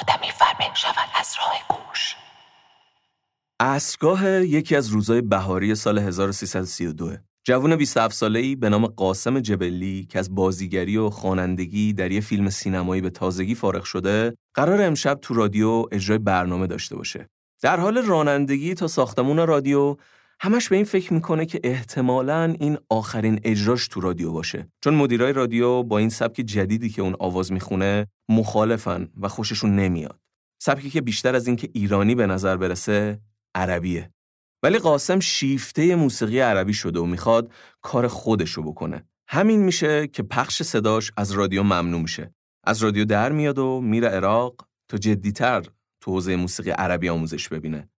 آدمی فربه شود از راه گوش. عصرگاه یکی از روزهای بهاری سال 1332 جوان 27 ساله‌ای به نام قاسم جبلی که از بازیگری و خوانندگی در یک فیلم سینمایی به تازگی فارغ شده قرار امشب تو رادیو اجرای برنامه داشته باشه. در حال رانندگی تا ساختمون رادیو همش به این فکر میکنه که احتمالاً این آخرین اجراش تو رادیو باشه، چون مدیرای رادیو با این سبک جدیدی که اون آواز میخونه مخالفن و خوششون نمیاد. سبکی که بیشتر از این که ایرانی به نظر برسه عربیه. ولی قاسم شیفته موسیقی عربی شده و میخواد کار خودشو بکنه. همین میشه که پخش صداش از رادیو ممنوع میشه. از رادیو در میاد و میره عراق تا جدی‌تر تو حوزه موسیقی عربی آموزش ببینه.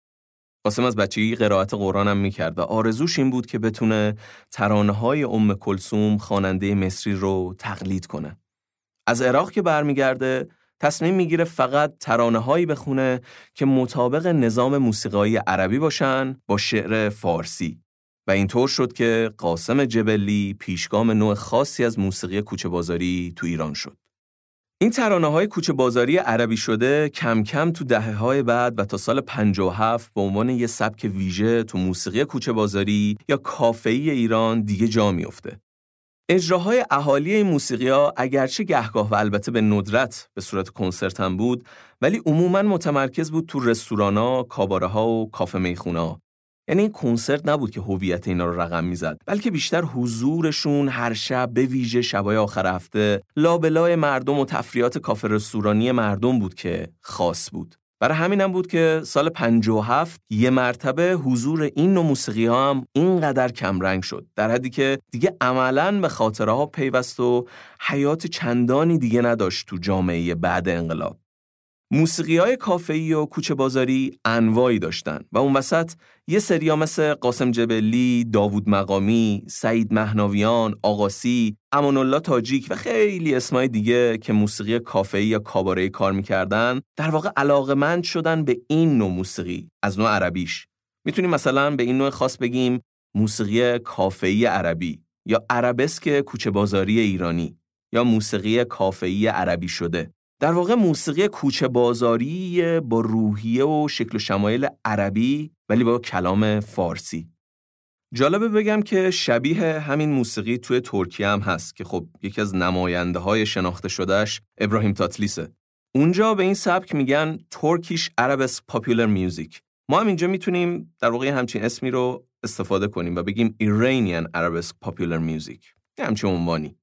قاسم از بچگی قرائت قرآن هم میکرد و آرزوش این بود که بتونه ترانه‌های ام کلثوم خواننده مصری رو تقلید کنه. از عراق که برمیگرده تصمیم میگیره فقط ترانه‌هایی بخونه که مطابق نظام موسیقایی عربی باشن با شعر فارسی. و اینطور شد که قاسم جبلی پیشگام نوع خاصی از موسیقی کوچه بازاری تو ایران شد. این ترانه‌های کوچه بازاری عربی شده کم کم تو دهه‌های بعد و تا سال 57 به عنوان یه سبک ویژه تو موسیقی کوچه بازاری یا کافه‌ای ایران دیگه جا میفته. اجراهای اهالی این موسیقی‌ها اگرچه گهگاه و البته به ندرت به صورت کنسرت هم بود، ولی عموماً متمرکز بود تو رستوران‌ها، کاباره‌ها و کافه میخونه‌ها. یعنی این کنسرت نبود که هویت اینا رو رقم میزد، بلکه بیشتر حضورشون هر شب به ویژه شبای آخر هفته لابلای مردم و تفریحات کافه رستورانی مردم بود که خاص بود. برای همین هم بود که سال 57 یه مرتبه حضور این نوع موسیقی ها هم اینقدر کم رنگ شد، در حدی که دیگه عملاً به خاطره ها پیوست و حیات چندانی دیگه نداشت تو جامعه بعد انقلاب. موسیقی‌های کافه‌ای و کوچه بازاری انواعی داشتن و اون وسط یه سریا مثل قاسم جبلی، داوود مقامی، سعید مهناویان، آقاسی، امان الله تاجیک و خیلی اسمای دیگه که موسیقی کافه‌ای یا کاباره‌ای کار می‌کردن، در واقع علاقه‌مند شدن به این نوع موسیقی از نوع عربیش. میتونیم مثلا به این نوع خاص بگیم موسیقی کافه‌ای عربی یا عربسک کوچه بازاری ایرانی یا موسیقی کافه‌ای عربی شده. در واقع موسیقی کوچه بازاری با روحیه و شکل و شمایل عربی ولی با کلام فارسی. جالبه بگم که شبیه همین موسیقی توی ترکیه هم هست که خب یکی از نماینده‌های شناخته شدهش ابراهیم تاتلیسه. اونجا به این سبک میگن ترکیش عربس پاپولار میوزیک. ما هم اینجا میتونیم در واقع همچین اسمی رو استفاده کنیم و بگیم ایرانیان عربس پاپولار میوزیک. همچین عنوانی.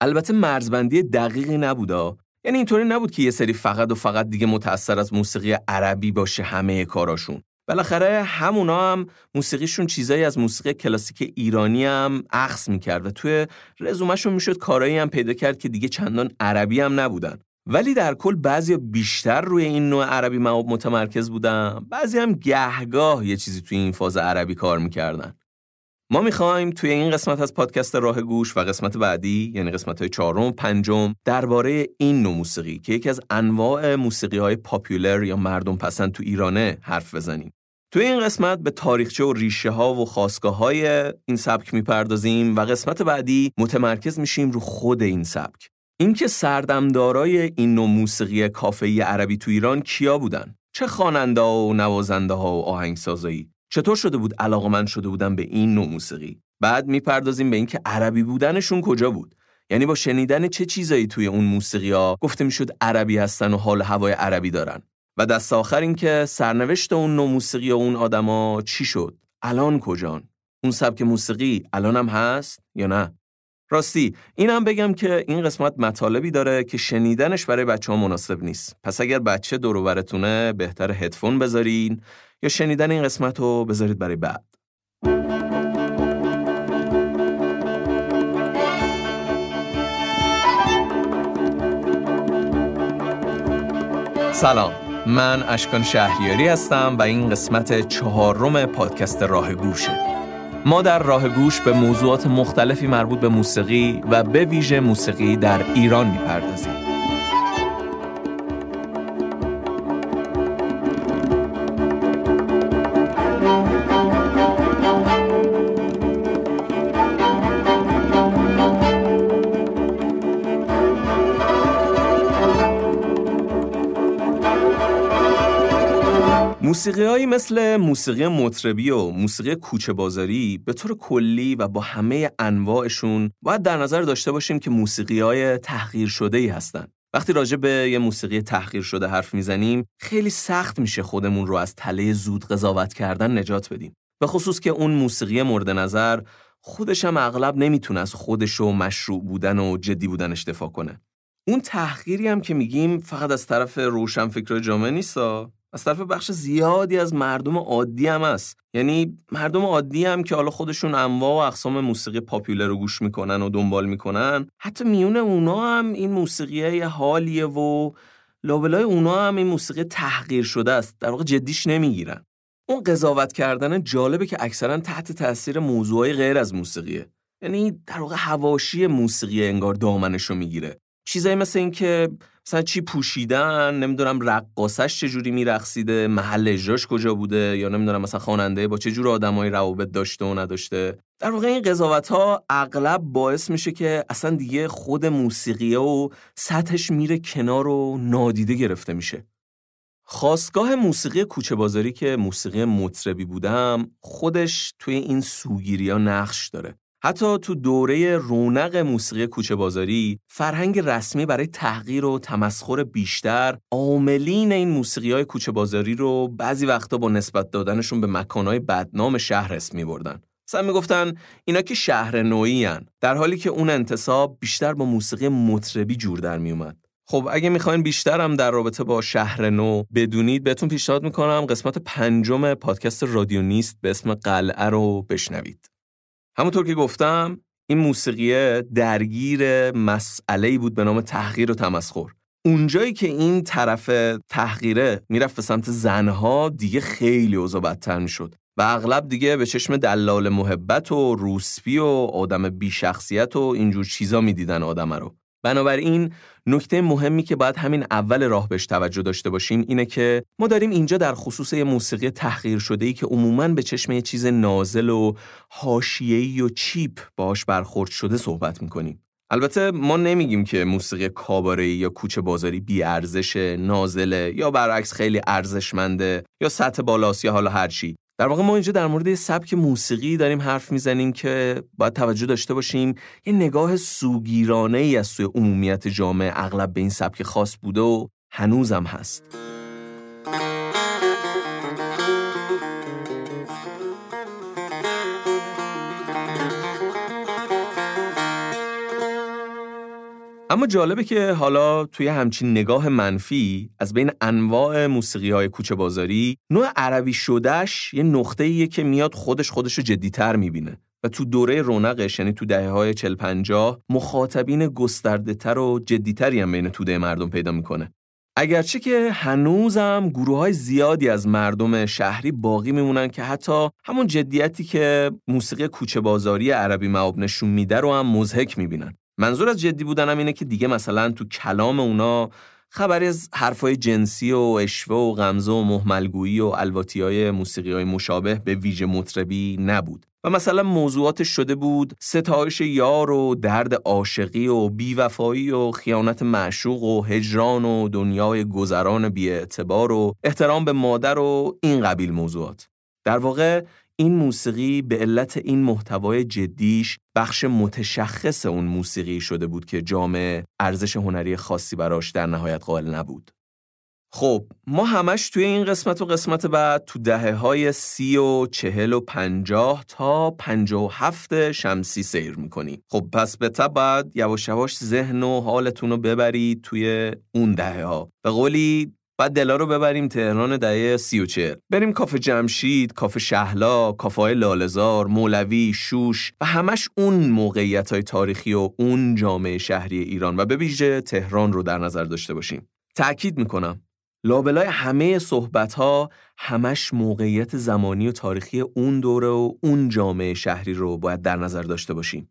البته مرزبندی دقیقی نبودا. یعنی اینطوری نبود که یه سری فقط و فقط دیگه متأثر از موسیقی عربی باشه همه کاراشون. بالاخره همونا هم موسیقیشون چیزایی از موسیقی کلاسیک ایرانی هم اخذ می‌کرد و توی رزومه‌شون میشد کارایی هم پیدا کرد که دیگه چندان عربی هم نبودن. ولی در کل بعضیا بیشتر روی این نوع عربی متمرکز بودن، بعضی هم گهگاه یه چیزی توی این فاز عربی کار می‌کردن. ما میخوایم توی این قسمت از پادکست راه گوش و قسمت بعدی یعنی قسمت‌های چهارم و پنجم درباره این نوع موسیقی که یکی از انواع موسیقی‌های پاپولار یا مردم پسند تو ایرانه حرف بزنیم. توی این قسمت به تاریخچه و ریشه‌ها و خاستگاه‌های این سبک میپردازیم و قسمت بعدی متمرکز میشیم رو خود این سبک. اینکه سردمدارای این نوع موسیقی کافه‌ای عربی تو ایران کیا بودن؟ چه خواننده‌ها و نوازنده‌ها و آهنگسازایی؟ چطور شده بود علاقه‌مند شده بودن به این نوع موسیقی؟ بعد میپردازیم به این که عربی بودنشون کجا بود؟ یعنی با شنیدن چه چیزایی توی اون موسیقی‌ها گفته میشد عربی هستن و حال هوای عربی دارن؟ و دست آخر این که سرنوشت اون نوع موسیقی و اون آدما چی شد؟ الان کجان؟ اون سبک موسیقی الان هم هست یا نه؟ راستی اینم بگم که این قسمت مطالبی داره که شنیدنش برای بچه‌ها مناسب نیست. پس اگر بچه دور و برتونه بهتر هدفون بذارین یا شنیدن این قسمت رو بذارید برای بعد. سلام، من اشکان شهریاری هستم و این قسمت چهارم پادکست راه گوشه. ما در راه گوش به موضوعات مختلفی مربوط به موسیقی و به ویژه موسیقی در ایران می‌پردازیم. موسیقی‌هایی مثل موسیقی مطربی و موسیقی کوچه بازاری به طور کلی و با همه انواعشون باید در نظر داشته باشیم که موسیقی‌های تحقیر شده‌ای هستن. وقتی راجع به یه موسیقی تحقیر شده حرف میزنیم، خیلی سخت میشه خودمون رو از تله زود قضاوت کردن نجات بدیم. به خصوص که اون موسیقی مورد نظر خودش هم اغلب نمیتونه از خودش و مشروع بودن و جدی بودنش دفاع کنه. اون تحقیری هم که میگیم فقط از طرف روشنفکرای جامعه نیستا، از طرف بخش زیادی از مردم عادی هم است. یعنی مردم عادی هم که حالا خودشون انواع و اقسام موسیقی پاپولار رو گوش میکنن و دنبال میکنن، حتی میونه اونا هم این موسیقی حالیه و لابلای اونا هم این موسیقی تحقیر شده است، در واقع جدیش نمیگیرن. اون قضاوت کردن جالبه که اکثرا تحت تاثیر موضوعی غیر از موسیقیه، یعنی در واقع حواشی موسیقی انگار دامنشو میگیره. چیزایی مثل این که مثلا چی پوشیدن، نمیدونم رقاصش چجوری میرقصیده، محل اجراش کجا بوده، یا نمیدونم مثلا خواننده با چه جور آدمایی روابط داشته و نداشته. در واقع این قضاوت‌ها اغلب باعث میشه که اصلا دیگه خود موسیقی و سطحش میره کنار و نادیده گرفته میشه. خاستگاه موسیقی کوچه بازاری که موسیقی مطربی بودم، خودش توی این سوگیری‌ها نقش داره. حتی تو دوره رونق موسیقی کوچه بازاری، فرهنگ رسمی برای تحقیر و تمسخر بیشتر عاملین این موسیقی‌های کوچه بازاری رو بعضی وقتا با نسبت دادنشون به مکان‌های بدنام شهر اسم می‌بردن. مثلا می‌گفتن اینا که شهر نویین، در حالی که اون انتساب بیشتر با موسیقی مطربی جور در میومد. خب اگه می‌خواین بیشتر هم در رابطه با شهر نو بدونید، بهتون پیشنهاد می‌کنم قسمت 5 پادکست رادیو نیست به اسم قلعه رو بشنوید. همونطور که گفتم، این موسیقی درگیر مسئله‌ای بود به نام تحقیر و تمسخر. اونجایی که این طرف تحقیره میرفت به سمت زنها، دیگه خیلی اوضاع بدتر میشد و اغلب دیگه به چشم دلال محبت و روسپی و آدم بیشخصیت و اینجور چیزا میدیدن آدم رو. بنابراین نکته مهمی که باید همین اول راه بهش توجه داشته باشیم اینه که ما داریم اینجا در خصوص یه موسیقی تحقیر شده‌ای که عموماً به چشم یه چیز نازل و حاشیه‌ای و چیپ باهاش برخورد شده صحبت می‌کنیم. البته ما نمیگیم که موسیقی کاباره‌ای یا کوچه بازاری بی‌ارزشه، نازله یا برعکس خیلی ارزشمنده یا سطح بالاست یا حالا هر چی. در واقع ما اینجا در مورد یه سبک موسیقی داریم حرف میزنیم که باید توجه داشته باشیم یه نگاه سوگیرانه‌ای از سوی عمومیت جامعه اغلب به این سبک خاص بوده و هنوزم هست. اما جالبه که حالا توی همچین نگاه منفی از بین انواع موسیقی‌های کوچه بازاری، نوع عربی شدهش یه نقطه‌ایه که میاد خودشو جدی‌تر می‌بینه و تو دوره رونقش، یعنی تو دهه‌های 40-50، مخاطبین گسترده‌تر و جدی‌تری هم بین توده مردم پیدا می‌کنه. اگرچه که هنوزم گروه‌های زیادی از مردم شهری باقی میمونن که حتی همون جدیتی که موسیقی کوچه بازاری عربی معاب نشون میده رو هم مضحک می‌بینن. منظور از جدی بودنم اینه که دیگه مثلا تو کلام اونا خبری از حرفای جنسی و اشوه و غمزه و مهملگویی و الواتیای موسیقی‌های مشابه به ویژه مطربی نبود و مثلا موضوعاتش شده بود ستایش یار و درد عاشقی و بی‌وفایی و خیانت معشوق و هجران و دنیای گذران بی‌اعتبار و احترام به مادر و این قبیل موضوعات. در واقع این موسیقی به علت این محتوای جدیش بخش متشخص اون موسیقی شده بود که جامعه ارزش هنری خاصی براش در نهایت قائل نبود. خب ما همش توی این قسمت و قسمت بعد تو دهه‌های 30 و 40 و 50 تا 57 شمسی سیر می‌کنیم. خب پس به تبع بعد یواش یواش ذهن و حالتون رو ببرید توی اون دهه‌ها. به قولی بعد دلا رو ببریم تهران دهه 30 و 40. بریم کافه جمشید، کافه شهلا، کافه‌های لاله‌زار، مولوی، شوش و همش اون موقعیت‌های تاریخی و اون جامعه شهری ایران و به ویژه تهران رو در نظر داشته باشیم. تأکید میکنم لابلای همه صحبت‌ها همش موقعیت زمانی و تاریخی اون دوره و اون جامعه شهری رو باید در نظر داشته باشیم.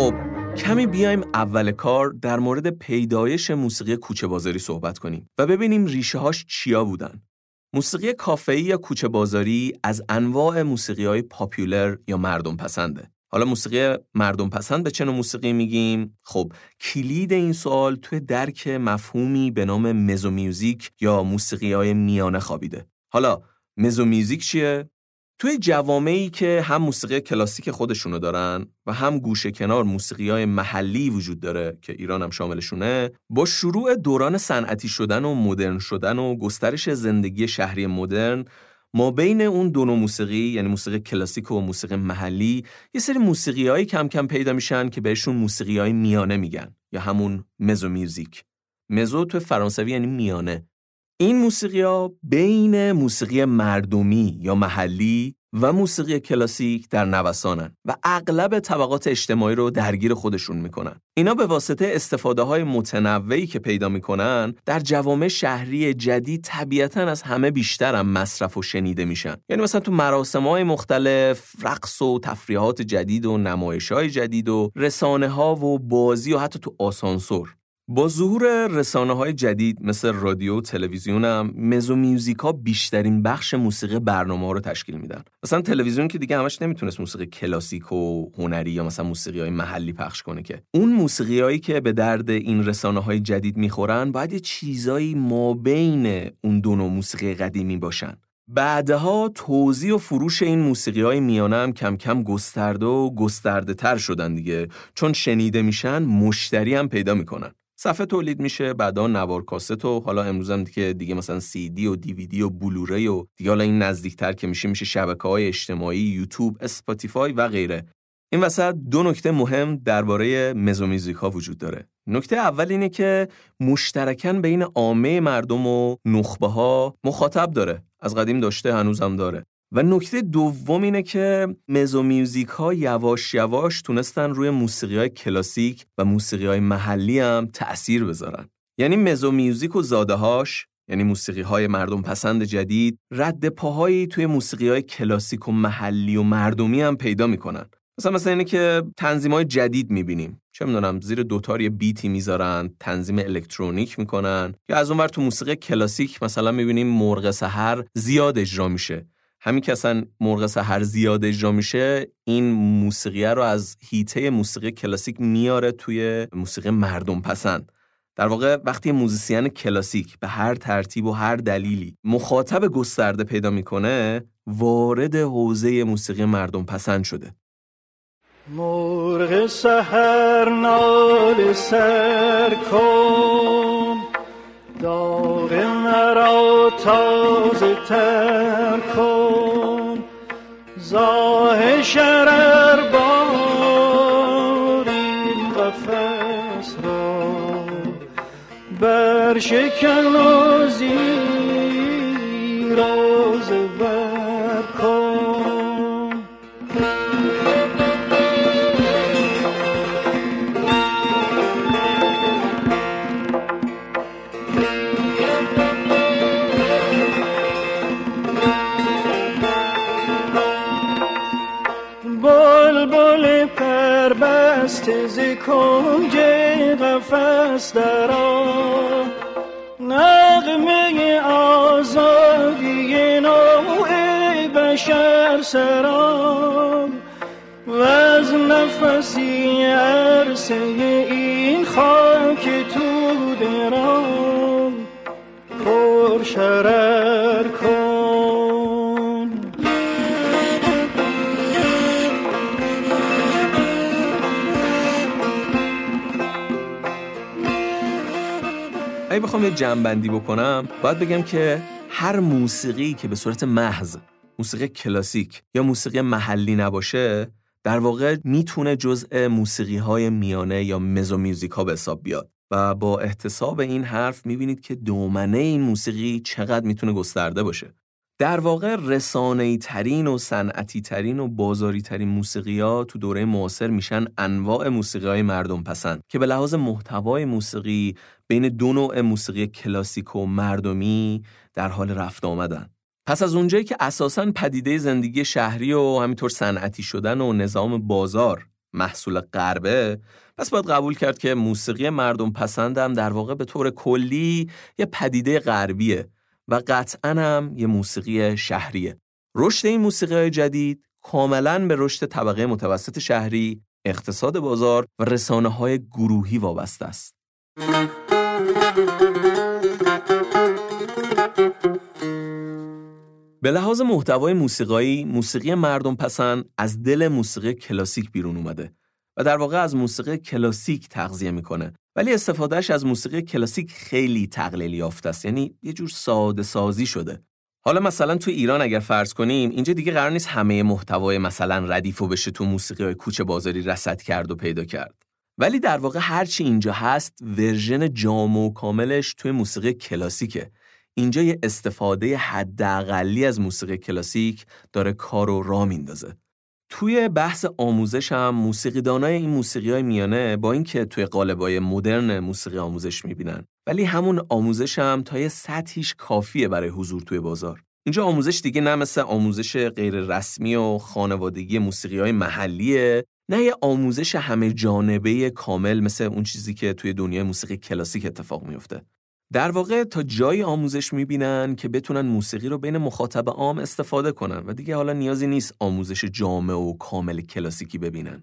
خب کمی بیایم اول کار در مورد پیدایش موسیقی کوچه بازاری صحبت کنیم و ببینیم ریشه هاش چیا بودن. موسیقی کافه‌ای یا کوچه بازاری از انواع موسیقی‌های پاپولر یا مردم پسنده. حالا موسیقی مردم پسند به چه نوع موسیقی میگیم؟ خب کلید این سوال توی درک مفهومی به نام مزو میوزیک یا موسیقی‌های میانه خوابیده. حالا مزو میوزیک چیه؟ توی جوامعی که هم موسیقی کلاسیک خودشونو دارن و هم گوشه کنار موسیقی‌های محلی وجود داره که ایران هم شاملشونه، با شروع دوران صنعتی شدن و مدرن شدن و گسترش زندگی شهری مدرن، ما بین اون دو نوع موسیقی یعنی موسیقی کلاسیک و موسیقی محلی یه سری موسیقی‌های کم کم پیدا میشن که بهشون موسیقی‌های میانه میگن یا همون مزو میوزیک. مزو تو فرانسوی یعنی میانه. این موسیقی‌ها بین موسیقی مردمی یا محلی و موسیقی کلاسیک در نوسانن و اغلب طبقات اجتماعی رو درگیر خودشون میکنن. اینا به واسطه استفاده‌های متنوعی که پیدا میکنن در جوامع شهری جدید طبیعتاً از همه بیشتر هم مصرف و شنیده میشن. یعنی مثلا تو مراسم‌های مختلف رقص و تفریحات جدید و نمایش‌های جدید و رسانه‌ها و بازی و حتی تو آسانسور. با ظهور رسانه‌های جدید مثل رادیو و تلویزیون هم مزو میوزیک‌ها بیشترین بخش موسیقی برنامه‌ها رو تشکیل میدن. مثلا تلویزیون که دیگه همش نمیتونست موسیقی کلاسیک و هنری یا مثلا موسیقی‌های محلی پخش کنه، که اون موسیقی‌هایی که به درد این رسانه‌های جدید میخورن باید یه چیزایی مابین اون دو نوع موسیقی قدیمی باشن. بعدها توزیع و فروش این موسیقی‌های میانه هم کم کم گسترده و گسترده‌تر شدن دیگه، چون شنیده میشن مشتری هم پیدا میکنن. صفحه تولید میشه، بعدا نوار کاست و حالا امروز هم دیگه مثلا CD و DVD و بلوری و دیگه حالا این نزدیکتر که میشه شبکه‌های اجتماعی، یوتیوب، اسپاتیفای و غیره. این وسط دو نکته مهم درباره مزو میوزیک‌ها وجود داره. نکته اول اینه که مشترکاً بین عامه مردم و نخبه‌ها مخاطب داره، از قدیم داشته هنوزم داره. و نکته دوم اینه که مزو میوزیک‌ها یواش یواش تونستن روی موسیقی‌های کلاسیک و موسیقی‌های محلی هم تأثیر بذارن. یعنی مزو میوزیک و زاده‌هاش، یعنی موسیقی‌های مردم پسند جدید، رد پاهایی توی موسیقی‌های کلاسیک و محلی و مردمی هم پیدا می‌کنن. مثلا اینه که تنظیم‌های جدید می‌بینیم، چه می‌دونم زیر دوتار یه بیتی می‌ذارن، تنظیم الکترونیک می‌کنن، یا از اونور تو موسیقی کلاسیک مثلا می‌بینیم مرغ سحر زیاد اجرا میشه. همین که اصلا مرغ سحر زیاد اجرا میشه این موسیقی رو از هیته موسیقی کلاسیک میاره توی موسیقی مردم پسند. در واقع وقتی موزیسین کلاسیک به هر ترتیب و هر دلیلی مخاطب گسترده پیدا میکنه، وارد حوزه موسیقی مردم پسند شده. مرغ سحر ناله سر کن، داغ مرا تازه تر کن، زاه شرر بار این قفص را برشکن و زیراز بر کن. تزی کنج قفص درا، نغمه آزادی نوع بشر سرام، و از نفسی عرصه این خاک تو درام پر شرر کن. اگه بخوام یه جمع‌بندی بکنم، باید بگم که هر موسیقی که به صورت محض موسیقی کلاسیک یا موسیقی محلی نباشه، در واقع میتونه جزء موسیقی‌های میانه یا مزو میوزیک‌ها به حساب بیاد و با احتساب این حرف میبینید که دامنه این موسیقی چقدر میتونه گسترده باشه. در واقع رسانه‌ای ترین و صنعتی ترین و بازاری ترین موسیقی‌ها تو دوره معاصر میشن انواع موسیقی‌های مردم پسند که به لحاظ محتوای موسیقی بین دو نوع موسیقی کلاسیک و مردمی در حال رفت آمدن. پس از اونجایی که اساساً پدیده زندگی شهری و همینطور صنعتی شدن و نظام بازار محصول غربه، پس باید قبول کرد که موسیقی مردم پسند هم در واقع به طور کلی یه پدیده غربیه و قطعاً هم یه موسیقی شهریه. رشد این موسیقی جدید کاملاً به رشد طبقه متوسط شهری، اقتصاد بازار و رسانه‌های گروهی وابسته است. به لحاظ محتوای موسیقایی، موسیقی مردم پسند از دل موسیقی کلاسیک بیرون اومده و در واقع از موسیقی کلاسیک تغذیه میکنه، ولی استفادهش از موسیقی کلاسیک خیلی تقلیلی یافته است، یعنی یه جور ساده سازی شده. حالا مثلا تو ایران اگر فرض کنیم، اینجا دیگه قرار نیست همه محتوای مثلا ردیفو بشه تو موسیقی‌های کوچه بازاری رصد کرد و پیدا کرد، ولی در واقع هر چی اینجا هست ورژن جامع و کاملش توی موسیقی کلاسیکه. اینجا یه استفاده حداقلی از موسیقی کلاسیک داره کارو راه میندازه. توی بحث آموزش هم موسیقیدانای این موسیقی‌های میانه با اینکه توی قالب‌های مدرن موسیقی آموزش می‌بینن، ولی همون آموزش هم تا یه سطحیش کافیه برای حضور توی بازار. اینجا آموزش دیگه نه مثل آموزش غیر رسمی و خانوادگی موسیقی‌های محلیه، نه یه آموزش همه جانبه کامل مثل اون چیزی که توی دنیای موسیقی کلاسیک اتفاق میفته. در واقع تا جایی آموزش می‌بینن که بتونن موسیقی رو بین مخاطب عام استفاده کنن و دیگه حالا نیازی نیست آموزش جامع و کامل کلاسیکی ببینن.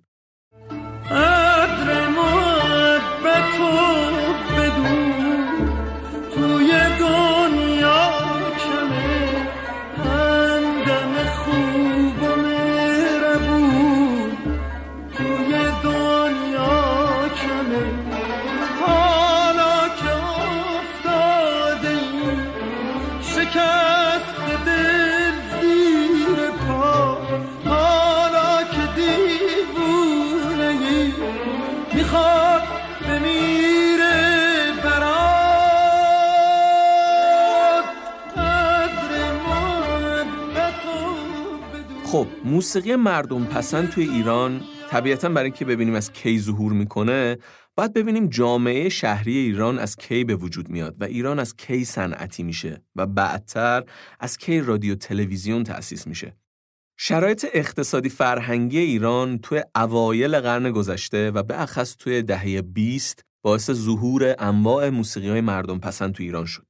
خب موسیقی مردم پسند توی ایران طبیعتاً برای اینکه ببینیم از کی ظهور میکنه باید ببینیم جامعه شهری ایران از کی به وجود میاد و ایران از کی صنعتی میشه و بعدتر از کی رادیو تلویزیون تأسیس میشه. شرایط اقتصادی فرهنگی ایران توی اوایل قرن گذشته و به اخص توی دهه 20 باعث ظهور انواع موسیقی‌های مردم پسند توی ایران شد.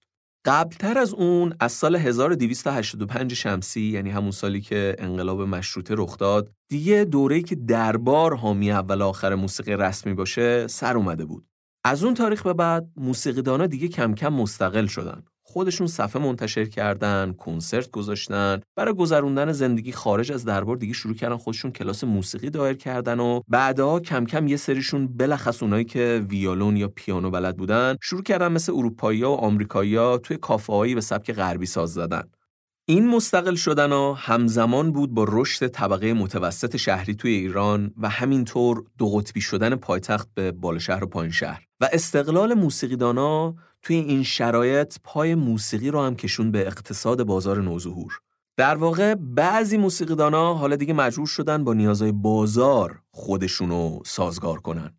قبلتر از اون از سال 1285 شمسی، یعنی همون سالی که انقلاب مشروطه رخ داد، دیگه دوره‌ای که دربار حامی اول آخر موسیقی رسمی باشه سر اومده بود. از اون تاریخ به بعد موسیقیدانا دیگه کم کم مستقل شدن، خودشون صفحه منتشر کردن، کنسرت گذاشتن، برای گذروندن زندگی خارج از دربار دیگه شروع کردن خودشون کلاس موسیقی دایر کردن و بعدها کم کم یه سریشون بلخص اونایی که ویولون یا پیانو بلد بودن شروع کردن مثل اروپایی‌ها و آمریکایی‌ها توی کافه‌هایی به سبک غربی ساز زدن. این مستقل شدن ها همزمان بود با رشد طبقه متوسط شهری توی ایران و همینطور دو قطبی شدن پایتخت به بالاشهر و پایین شهر و استقلال موسیقیدانا توی این شرایط پای موسیقی رو هم کشون به اقتصاد بازار نوظهور. در واقع بعضی موسیقیدانا حالا دیگه مجبور شدن با نیازهای بازار خودشونو سازگار کنن.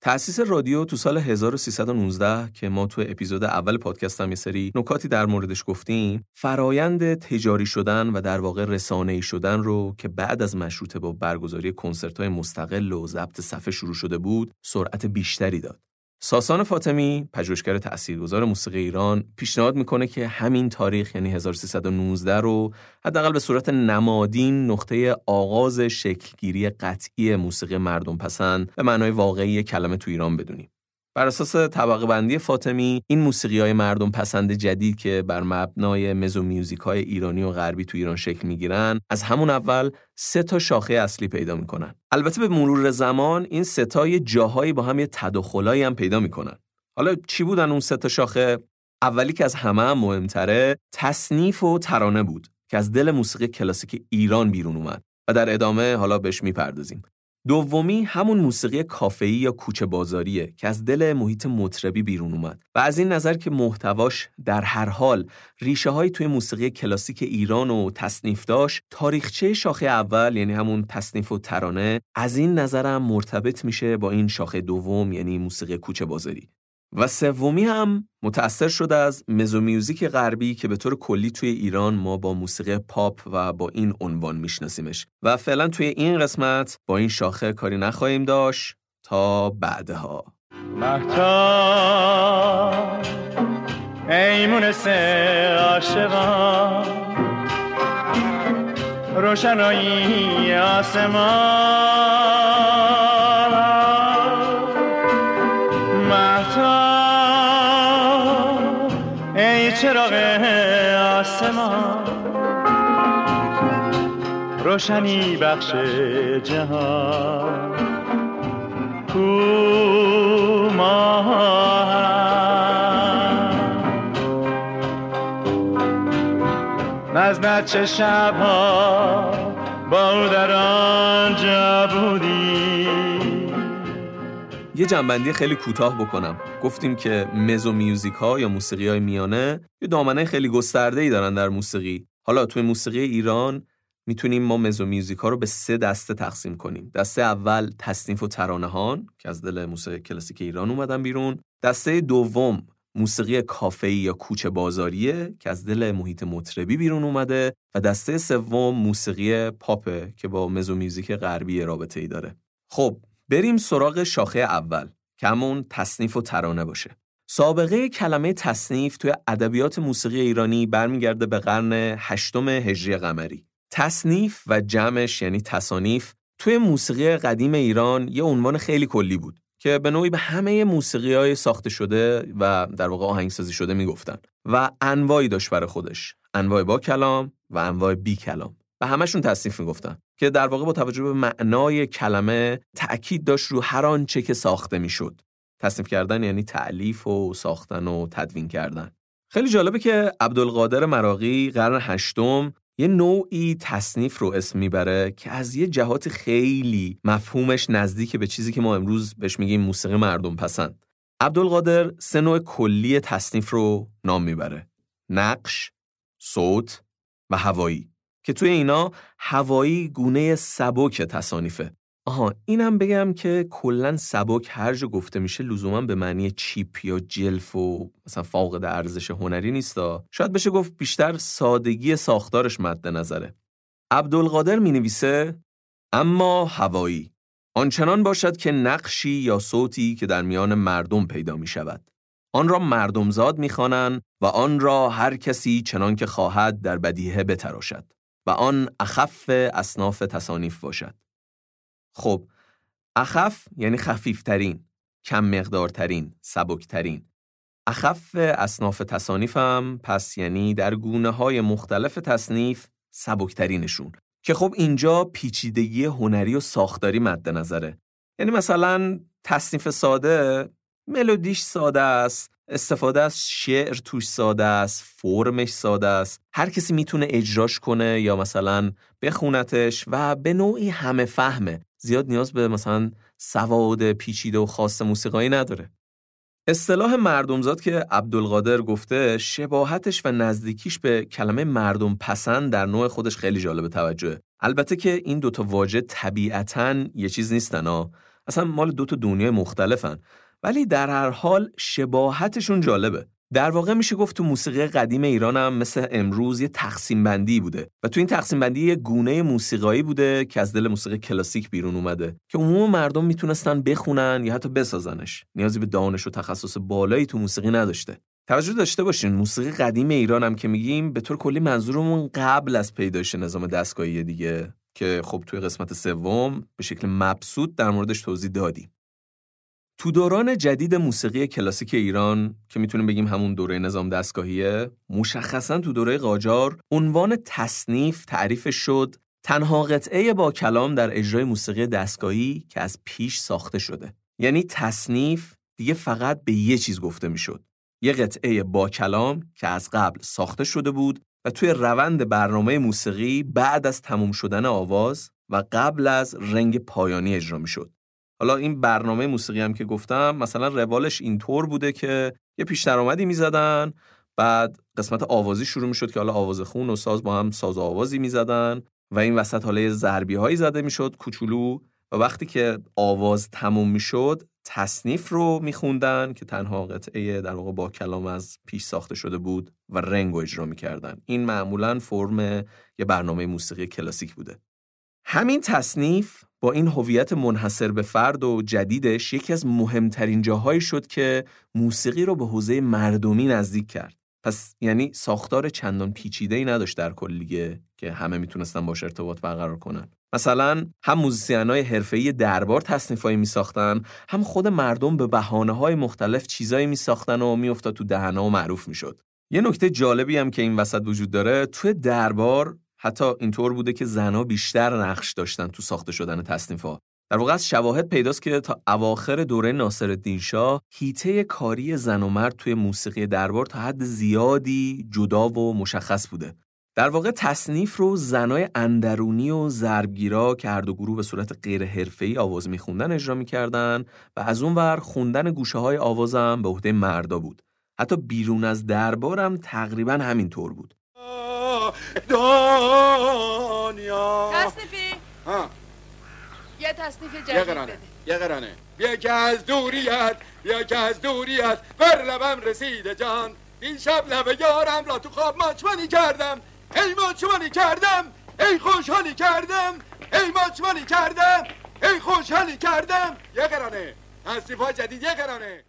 تأسیس رادیو تو سال 1319 که ما تو اپیزود اول پادکست هم یه سری نکاتی در موردش گفتیم، فرایند تجاری شدن و در واقع رسانه‌ای شدن رو که بعد از مشروطه با برگزاری کنسرت‌های مستقل و ضبط صفحه شروع شده بود سرعت بیشتری داد. ساسان فاطمی، پژوهشگر تاثیرگذار موسیقی ایران، پیشنهاد میکنه که همین تاریخ یعنی 1319 رو حداقل به صورت نمادین نقطه آغاز شکلگیری قطعی موسیقی مردم پسند به معنای واقعی کلمه تو ایران بدونیم. بر اساس طبقه بندی فاطمی، این موسیقی‌های مردم پسند جدید که بر مبنای مزو میوزیک‌های ایرانی و غربی تو ایران شکل می‌گیرن، از همون اول سه تا شاخه اصلی پیدا می‌کنن. البته به مرور زمان این سه تا یه جاهایی با هم یه تداخلایی هم پیدا می‌کنن. حالا چی بودن اون سه تا شاخه؟ اولی که از همه مهم‌تره، تصنیف و ترانه بود که از دل موسیقی کلاسیک ایران بیرون اومد و در ادامه حالا بهش می‌پردازیم. دومی همون موسیقی کافه‌ای یا کوچه بازاریه که از دل محیط مطربی بیرون اومد و از این نظر که محتواش در هر حال ریشه‌هایی توی موسیقی کلاسیک ایران و تصنیف داشت، تاریخچه شاخه اول یعنی همون تصنیف و ترانه از این نظر هم مرتبط میشه با این شاخه دوم یعنی موسیقی کوچه بازاری و سومی هم متأثر شده از مزومیوزیک غربی که به طور کلی توی ایران ما با موسیقی پاپ و با این عنوان میشناسیمش و فعلا توی این قسمت با این شاخه کاری نخواهیم داشت تا بعدها. مهتاب ای مونس عاشقان، روشنایی آسمان، مهتاب ای چراغ آسمان، روشنی بخش جهان، کو نزد چه شبها با او در آنجا بودی. یه جنبندی خیلی کوتاه بکنم. گفتیم که مزو میوزیک ها یا موسیقی های میانه یه دامنه خیلی گسترده‌ای دارن در موسیقی. حالا توی موسیقی ایران میتونیم ما مزو میوزیک ها رو به 3 دسته تقسیم کنیم. دسته اول تصنیف و ترانه‌هان که از دل موسیقی کلاسیک ایران اومدن بیرون. دسته دوم موسیقی کافه‌ای یا کوچه بازاریه که از دل محیط مطربی بیرون اومده و دسته سوم موسیقی پاپ که با مزو میوزیک غربی رابطه‌ای داره. خب بریم سراغ شاخه اول که همون تصنیف و ترانه باشه. سابقه کلمه تصنیف توی ادبیات موسیقی ایرانی برمیگرده به قرن 8 هجری قمری. تصنیف و جمعش یعنی تصانیف توی موسیقی قدیم ایران یه عنوان خیلی کلی بود که به نوعی به همه موسیقی‌های ساخته شده و در واقع آهنگسازی شده میگفتن و انواعی داشت برای خودش، انواع با کلام و انواع بی کلام، و همشون تصنیف میگفتن که در واقع با توجه به معنای کلمه تأکید داشت رو هر آنچه که ساخته میشد. تصنیف کردن یعنی تألیف و ساختن و تدوین کردن. خیلی جالبه که عبدالقادر مراغی قرن 8 یه نوعی تصنیف رو اسم میبره که از یه جهات خیلی مفهومش نزدیک به چیزی که ما امروز بهش میگیم موسیقی مردم پسند. عبدالقادر 3 نوع کلی تصنیف رو نام میبره: نقش، صوت و هوایی، که توی اینا هوایی گونه سبک تصانیفه. اینم بگم که کلن سبک هر جا گفته میشه لزوما به معنی چیپ یا جلف و مثلا فاقد ارزش هنری نیستا. شاید بشه گفت بیشتر سادگی ساختارش مد نظره. عبدالقادر می نویسه: اما هوایی آنچنان باشد که نقشی یا صوتی که در میان مردم پیدا می شود، آن را مردمزاد می خوانند و آن را هر کسی چنان که خواهد در بدیهه بتراشد و آن اخف اصناف تصانیف باشد. خب اخف یعنی خفیفترین، کم مقدارترین، سبکترین. اخف اصناف تصانیف هم پس یعنی در گونه های مختلف تصنیف سبکترینشون، که خب اینجا پیچیدگی هنری و ساختاری مد نظره. یعنی مثلا تصنیف ساده ملودیش ساده است، استفاده از شعر توش ساده است، فرمش ساده است، هر کسی میتونه اجراش کنه یا مثلا بخونتش و به نوعی همه فهمه، زیاد نیاز به مثلا سواد پیچیده و خاص موسیقایی نداره. اصطلاح مردمزاد که عبدالقادر گفته شباهتش و نزدیکیش به کلمه مردم پسند در نوع خودش خیلی جالب توجهه. البته که این دوتا واژه طبیعتاً یه چیز نیستن اصلا مال دوتا دنیای مختلفن، ولی در هر حال شباهتشون جالبه. در واقع میشه گفت تو موسیقی قدیم ایران هم مثل امروز یه تقسیم بندی بوده و تو این تقسیم بندی یه گونه موسیقایی بوده که از دل موسیقی کلاسیک بیرون اومده که عموم مردم میتونستن بخونن یا حتی بسازنش، نیازی به دانش و تخصص بالایی تو موسیقی نداشته. توجه داشته باشین موسیقی قدیم ایران هم که میگیم به طور کلی منظورمون قبل از پیدایش نظام دستگاهی دیگه، که خب توی قسمت 3 به شکل مبسوط در موردش توضیح دادیم. تو دوران جدید موسیقی کلاسیک ایران که میتونیم بگیم همون دوره نظام دستگاهیه، مشخصاً تو دوره قاجار عنوان تصنیف تعریف شد تنها قطعه با کلام در اجرای موسیقی دستگاهی که از پیش ساخته شده. یعنی تصنیف دیگه فقط به یه چیز گفته میشد، یه قطعه با کلام که از قبل ساخته شده بود و توی روند برنامه موسیقی بعد از تموم شدن آواز و قبل از رنگ پایانی اجرا میشد. حالا این برنامه موسیقی هم که گفتم مثلا روالش اینطور بوده که یه پیش درآمدی می‌زدن، بعد قسمت آوازی شروع می‌شد که حالا آواز خون و ساز با هم ساز آوازی می‌زدن و این وسط حالا ضربی‌هایی زده می‌شد کوچولو، و وقتی که آواز تموم می‌شد تصنیف رو میخوندن که تنها قطعه در واقع با کلام از پیش ساخته شده بود و رنگ رو اجرا میکردن. این معمولاً فرم یه برنامه موسیقی کلاسیک بوده. همین تصنیف با این هویت منحصر به فرد و جدیدش یکی از مهمترین جاهایی شد که موسیقی رو به حوزه مردمی نزدیک کرد. پس یعنی ساختار چندان پیچیده‌ای نداشت در کلیه که همه میتونستن باش ارتباط برقرار کنن. مثلا هم موزیسین‌های حرفه‌ای دربار تصنیفایی میساختن، هم خود مردم به بهانه‌های مختلف چیزایی میساختن و میافتاد تو دهن‌ها و معروف میشد. یه نکته جالبی هم که این وسط وجود داره، توی دربار حتی اینطور بوده که زن‌ها بیشتر نقش داشتن تو ساخته شدن تصنیف‌ها. در واقع از شواهد پیداست که تا اواخر دوره ناصرالدین شاه حیطه کاری زن و مرد توی موسیقی دربار تا حد زیادی جدا و مشخص بوده. در واقع تصنیف رو زنای اندرونی و ضربگیرا که هر دو گروه به صورت غیر حرفه‌ای آواز می‌خوندن اجرا می‌کردن و از اون ور خوندن گوشه‌های آواز هم به عهده مردا بود. حتی بیرون از دربار هم تقریباً همین طور بود. دنیا تصنیفی ها یه تصنیف جدید بده، یه قرانه، بیا که از دوریت، بیا که از دوریت بر لبم رسیده جان، این شب لب یارم را تو خواب ماچمانی کردم، ای ماچمانی کردم، ای خوشحالی کردم، ای ماچمانی کردم، ای خوشحالی کردم، یه قرانه تصنیفای جدید، یه قرانه.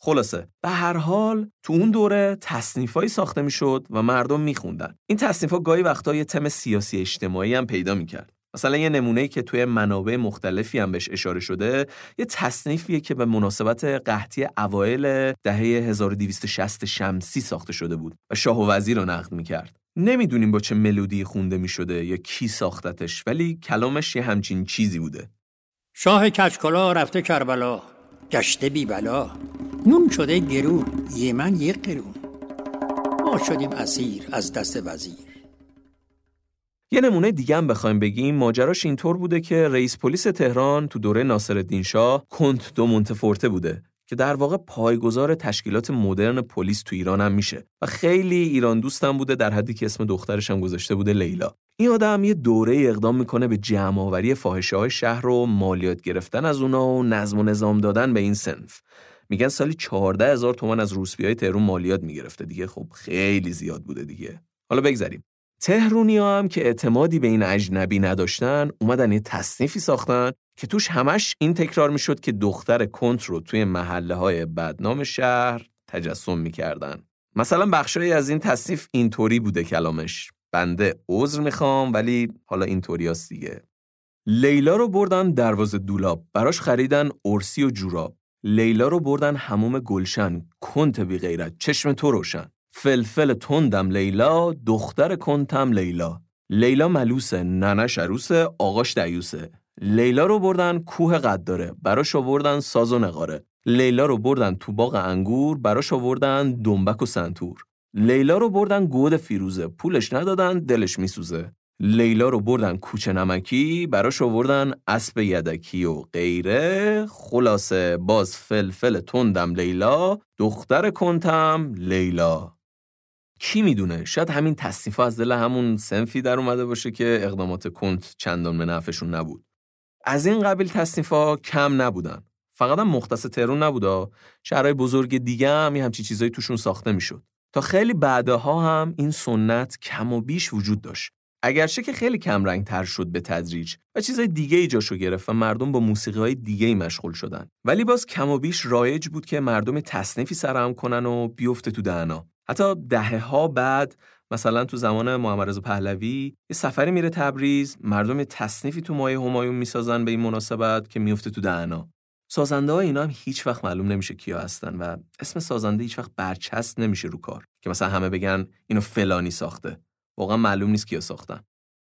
خلاصه به هر حال تو اون دوره تصنیفایی ساخته میشد و مردم میخوندن. این تصنیفا گاهی وقتا یه تم سیاسی اجتماعی هم پیدا میکرد. مثلا یه نمونه‌ای که توی منابع مختلفی هم بهش اشاره شده، یه تصنیفیه که به مناسبت قحطی اوایل دهه 1260 شمسی ساخته شده بود و شاه و وزیر رو نقد میکرد. نمیدونیم با چه ملودی خونده میشده یا کی ساختتش، ولی کلامش یه همچین چیزی بوده. شاه کچکلا رفته کربلا، گشته بی بلا، نون شده گرون، یمن یک قرون، ما شدیم اسیر از دست وزیر. یه نمونه دیگه هم بخوایم بگیم، ماجراش اینطور بوده که رئیس پلیس تهران تو دوره ناصرالدین شاه کونت دو مونتفورت بوده که در واقع پایگذار تشکیلات مدرن پلیس تو ایران هم میشه و خیلی ایران دوستم بوده، در حدی که اسم دخترش هم گذاشته بوده لیلا. این آدم یه دوره اقدام میکنه به جمع آوری فاحشه‌های شهر و مالیات گرفتن از اونا و نظم و نظام دادن به این صنف. میگن سالی 14000 تومان از روسپیای تهران مالیات میگرفته دیگه. خب خیلی زیاد بوده دیگه. حالا بگذریم. تهرونی‌ها هم که اعتمادی به این اجنبی نداشتن، اومدن یه تصنیفی ساختن که توش همش این تکرار میشد که دختر کنت رو توی محله‌های بدنام شهر تجسم می‌کردن. مثلا بخشی از این تصنیف اینطوری بوده کلامش: بنده عذر میخوام، ولی حالا اینطوریاست دیگه. لیلا رو بردن دروازه دولاب، براش خریدن ارسی و جوراب. لیلا رو بردن حموم گلشن، کنت بی غیرت چشم تو روشن. فلفل تندم لیلا، دختر کنتم لیلا. لیلا ملوسه، ننش عروسه، آقاش دیوسه. لیلا رو بردن کوه قداره، براش آوردن ساز و نغاره. لیلا رو بردن تو باغ انگور، براش آوردن دنبک و سنتور. لیلا رو بردن گود فیروزه، پولش ندادن دلش میسوزه. لیلا رو بردن کوچه نمکی، براش آوردن اسب یدکی و غیره. خلاصه باز فلفل تندم لیلا، دختر کنتم لیلا. کی میدونه، شاید همین تصنیف‌ها از دل همون صنفی در اومده باشه که اقدامات کنت چندان به نفعشون نبود. از این قبیل تصنیف‌ها کم نبودن. فقط هم مختص تهران نبودا، شهرهای بزرگ دیگه هم همچین چیزایی توشون ساخته میشد. تا خیلی بعدها هم این سنت کم و بیش وجود داشت، اگرچه که خیلی کم رنگ تر شد به تدریج و چیزای دیگه جاشو گرفت و مردم با موسیقی های دیگه مشغول شدن. ولی باز کم و بیش رایج بود که مردم تصنیفی سرهم کنن و بیفته تو دهنا. حتی دهه‌ها بعد، مثلا تو زمان محمد رضا پهلوی، یه سفری میره تبریز، مردم تصنیفی تو مایه همایون میسازن به این مناسبت که میفته تو دهنا. سازنده ها اینا هم هیچ وقت معلوم نمیشه کیا هستن و اسم سازنده هیچ وقت برچسب نمیشه رو کار که مثلا همه بگن اینو فلانی ساخته. واقعا معلوم نیست کیا ساختن.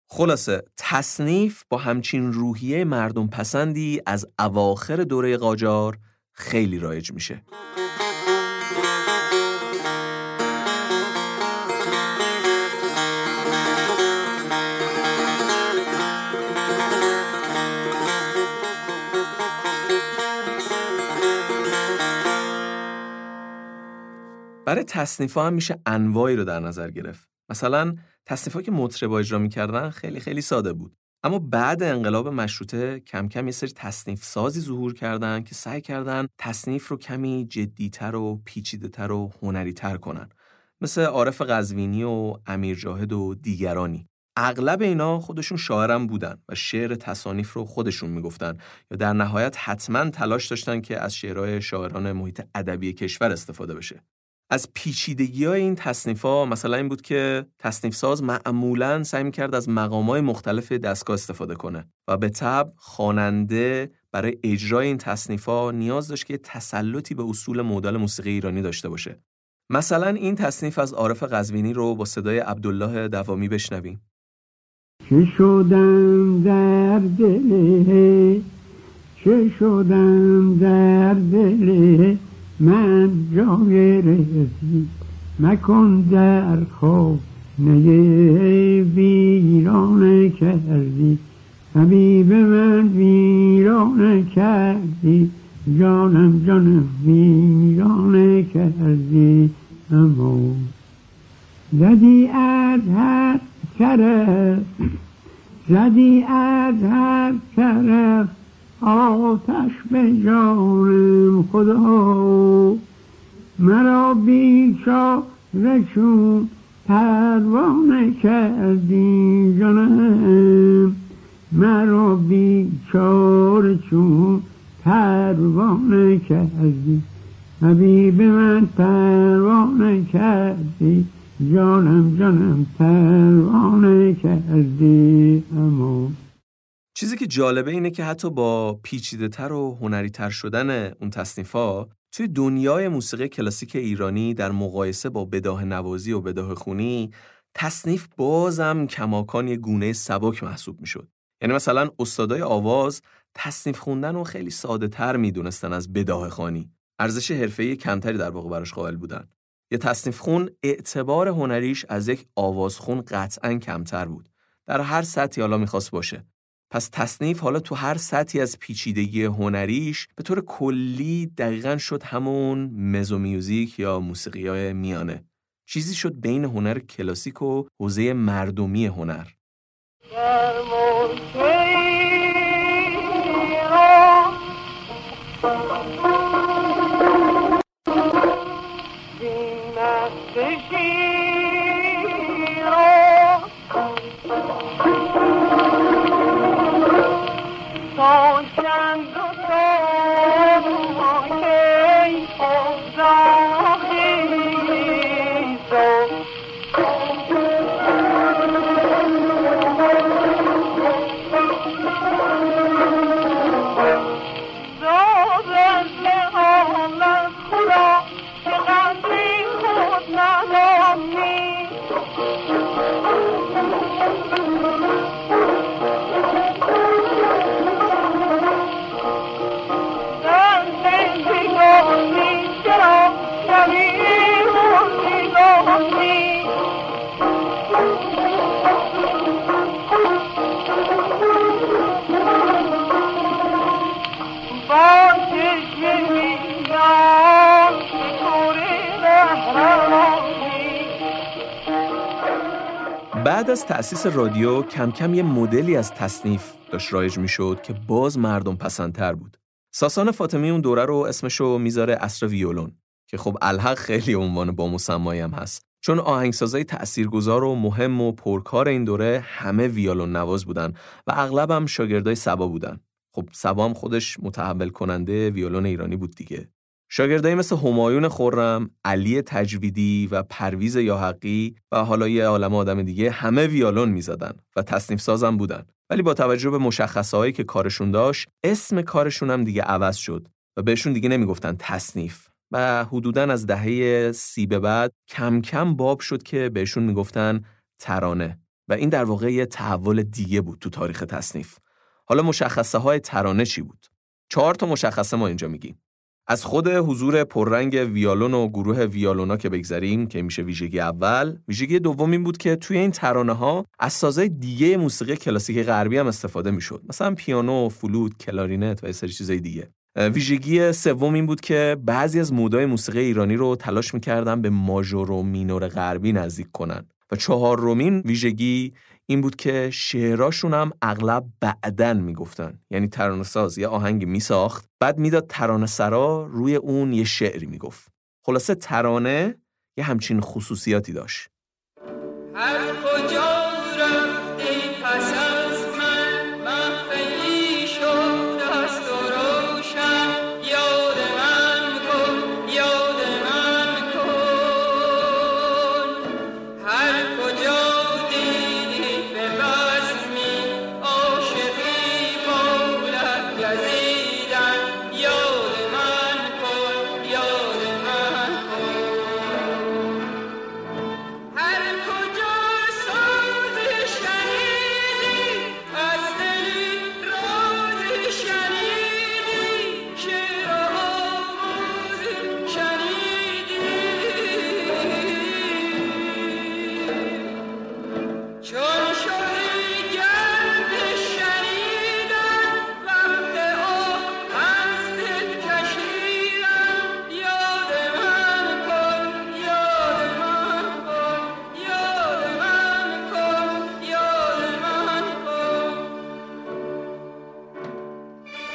خلاصه تصنیف با همچین روحیه مردم پسندی از اواخر دوره قاجار خیلی رایج میشه. برای تصنیف‌ها هم میشه انواعی رو در نظر گرفت. مثلا تصنیف‌ها که مطربا اجرا می‌کردن خیلی ساده بود. اما بعد انقلاب مشروطه کم کم یه سری تصنیف سازی ظهور کردن که سعی کردن تصنیف رو کمی جدی‌تر و پیچیده‌تر و هنری‌تر کنن، مثل عارف قزوینی و امیرجاهد و دیگرانی. اغلب اینا خودشون شاعرم بودن و شعر تصانیف رو خودشون میگفتن یا در نهایت حتما تلاش داشتن که از شعرهای شاعران محیط ادبی کشور استفاده بشه. از پیچیدگی‌های این تصنیف‌ها مثلا این بود که تصنیف‌ساز معمولاً سعی می‌کرد از مقام‌های مختلف دستگاه استفاده کنه و به تبع خواننده برای اجرای این تصنیف‌ها نیاز داشت که تسلطی به اصول مودال موسیقی ایرانی داشته باشه. مثلا این تصنیف از عارف قزوینی رو با صدای عبدالله دوامی بشنویم. چه شدم در دل من جای رزی مکن در خواب نگه ویران کردی حبیب من ویران کردی جانم ویران کردی اما زدی از هر طرف آتش به جانم خدا مرا بیچاره چون پروانه کردی جانم مرا بیچاره چون پروانه کردی حبیب من پروانه کردی جانم پروانه کردی اما. چیزی که جالبه اینه که حتی با پیچیده‌تر و هنری‌تر شدن اون تصنیف‌ها توی دنیای موسیقی کلاسیک ایرانی در مقایسه با بداهه نوازی و بداهه خونی تصنیف بازم کماکان یه گونه سبک محسوب می‌شد. یعنی مثلا استادای آواز تصنیف خوندن رو خیلی ساده‌تر می‌دونستن از بداهه خوانی. ارزش حرفه‌ای کمتری در واقع براش قائل بودن. یه تصنیف خون اعتبار هنریش از یک آوازخون قطعاً کمتر بود. در هر سطحی حالا می‌خواست باشه. پس تصنیف حالا تو هر سطحی از پیچیدگی هنریش به طور کلی دقیقاً شد همون مزو میوزیک یا موسیقی‌های میانه. چیزی شد بین هنر کلاسیک و حوزه مردمی هنر. بعد از تأسیس رادیو کم کم یه مدلی از تصنیف داشت رایج میشد که باز مردم پسندتر بود. ساسان فاطمی اون دوره رو اسمشو میذاره عصر ویولون که خب الحق خیلی عنوان با مسمایی هم هست، چون آهنگسازای تأثیرگذار و مهم و پرکار این دوره همه ویولون نواز بودن و اغلب هم شاگردای صبا بودن. خب صبا هم خودش متحول کننده ویولون ایرانی بود دیگه. شاگردایی مثل همایون خرم، علی تجویدی و پرویز یاحقی و حالا یه عالمه آدم دیگه همه ویولون میزدن و تصنیف سازم بودن، ولی با توجه به مشخصه‌هایی که کارشون داشت اسم کارشون هم دیگه عوض شد و بهشون دیگه نمیگفتن تصنیف و حدوداً از دهه 30 به بعد کم کم باب شد که بهشون میگفتن ترانه و این در واقع یه تحول دیگه بود تو تاریخ تصنیف. حالا مشخصه‌های ترانه چی بود؟ 4 تا مشخصه ما اینجا میگیم. از خود حضور پررنگ ویالون و گروه ویالونا که بگذریم که میشه ویژگی اول. ویژگی دوم این بود که توی این ترانه ها از سازهای دیگه موسیقی کلاسیک غربی هم استفاده میشد، مثلا پیانو، فلوت، کلارینت و یه سری چیزای دیگه. ویژگی سوم این بود که بعضی از مودهای موسیقی ایرانی رو تلاش میکردن به ماژور و مینور غربی نزدیک کنن و چهارمین ویژگی این بود که شعراشون هم اغلب بعدن میگفتن، یعنی ترانه‌ساز یه آهنگ میساخت بعد میداد ترانه‌سرا روی اون یه شعری میگفت. خلاصه ترانه یه همچین خصوصیاتی داشت. هر کجا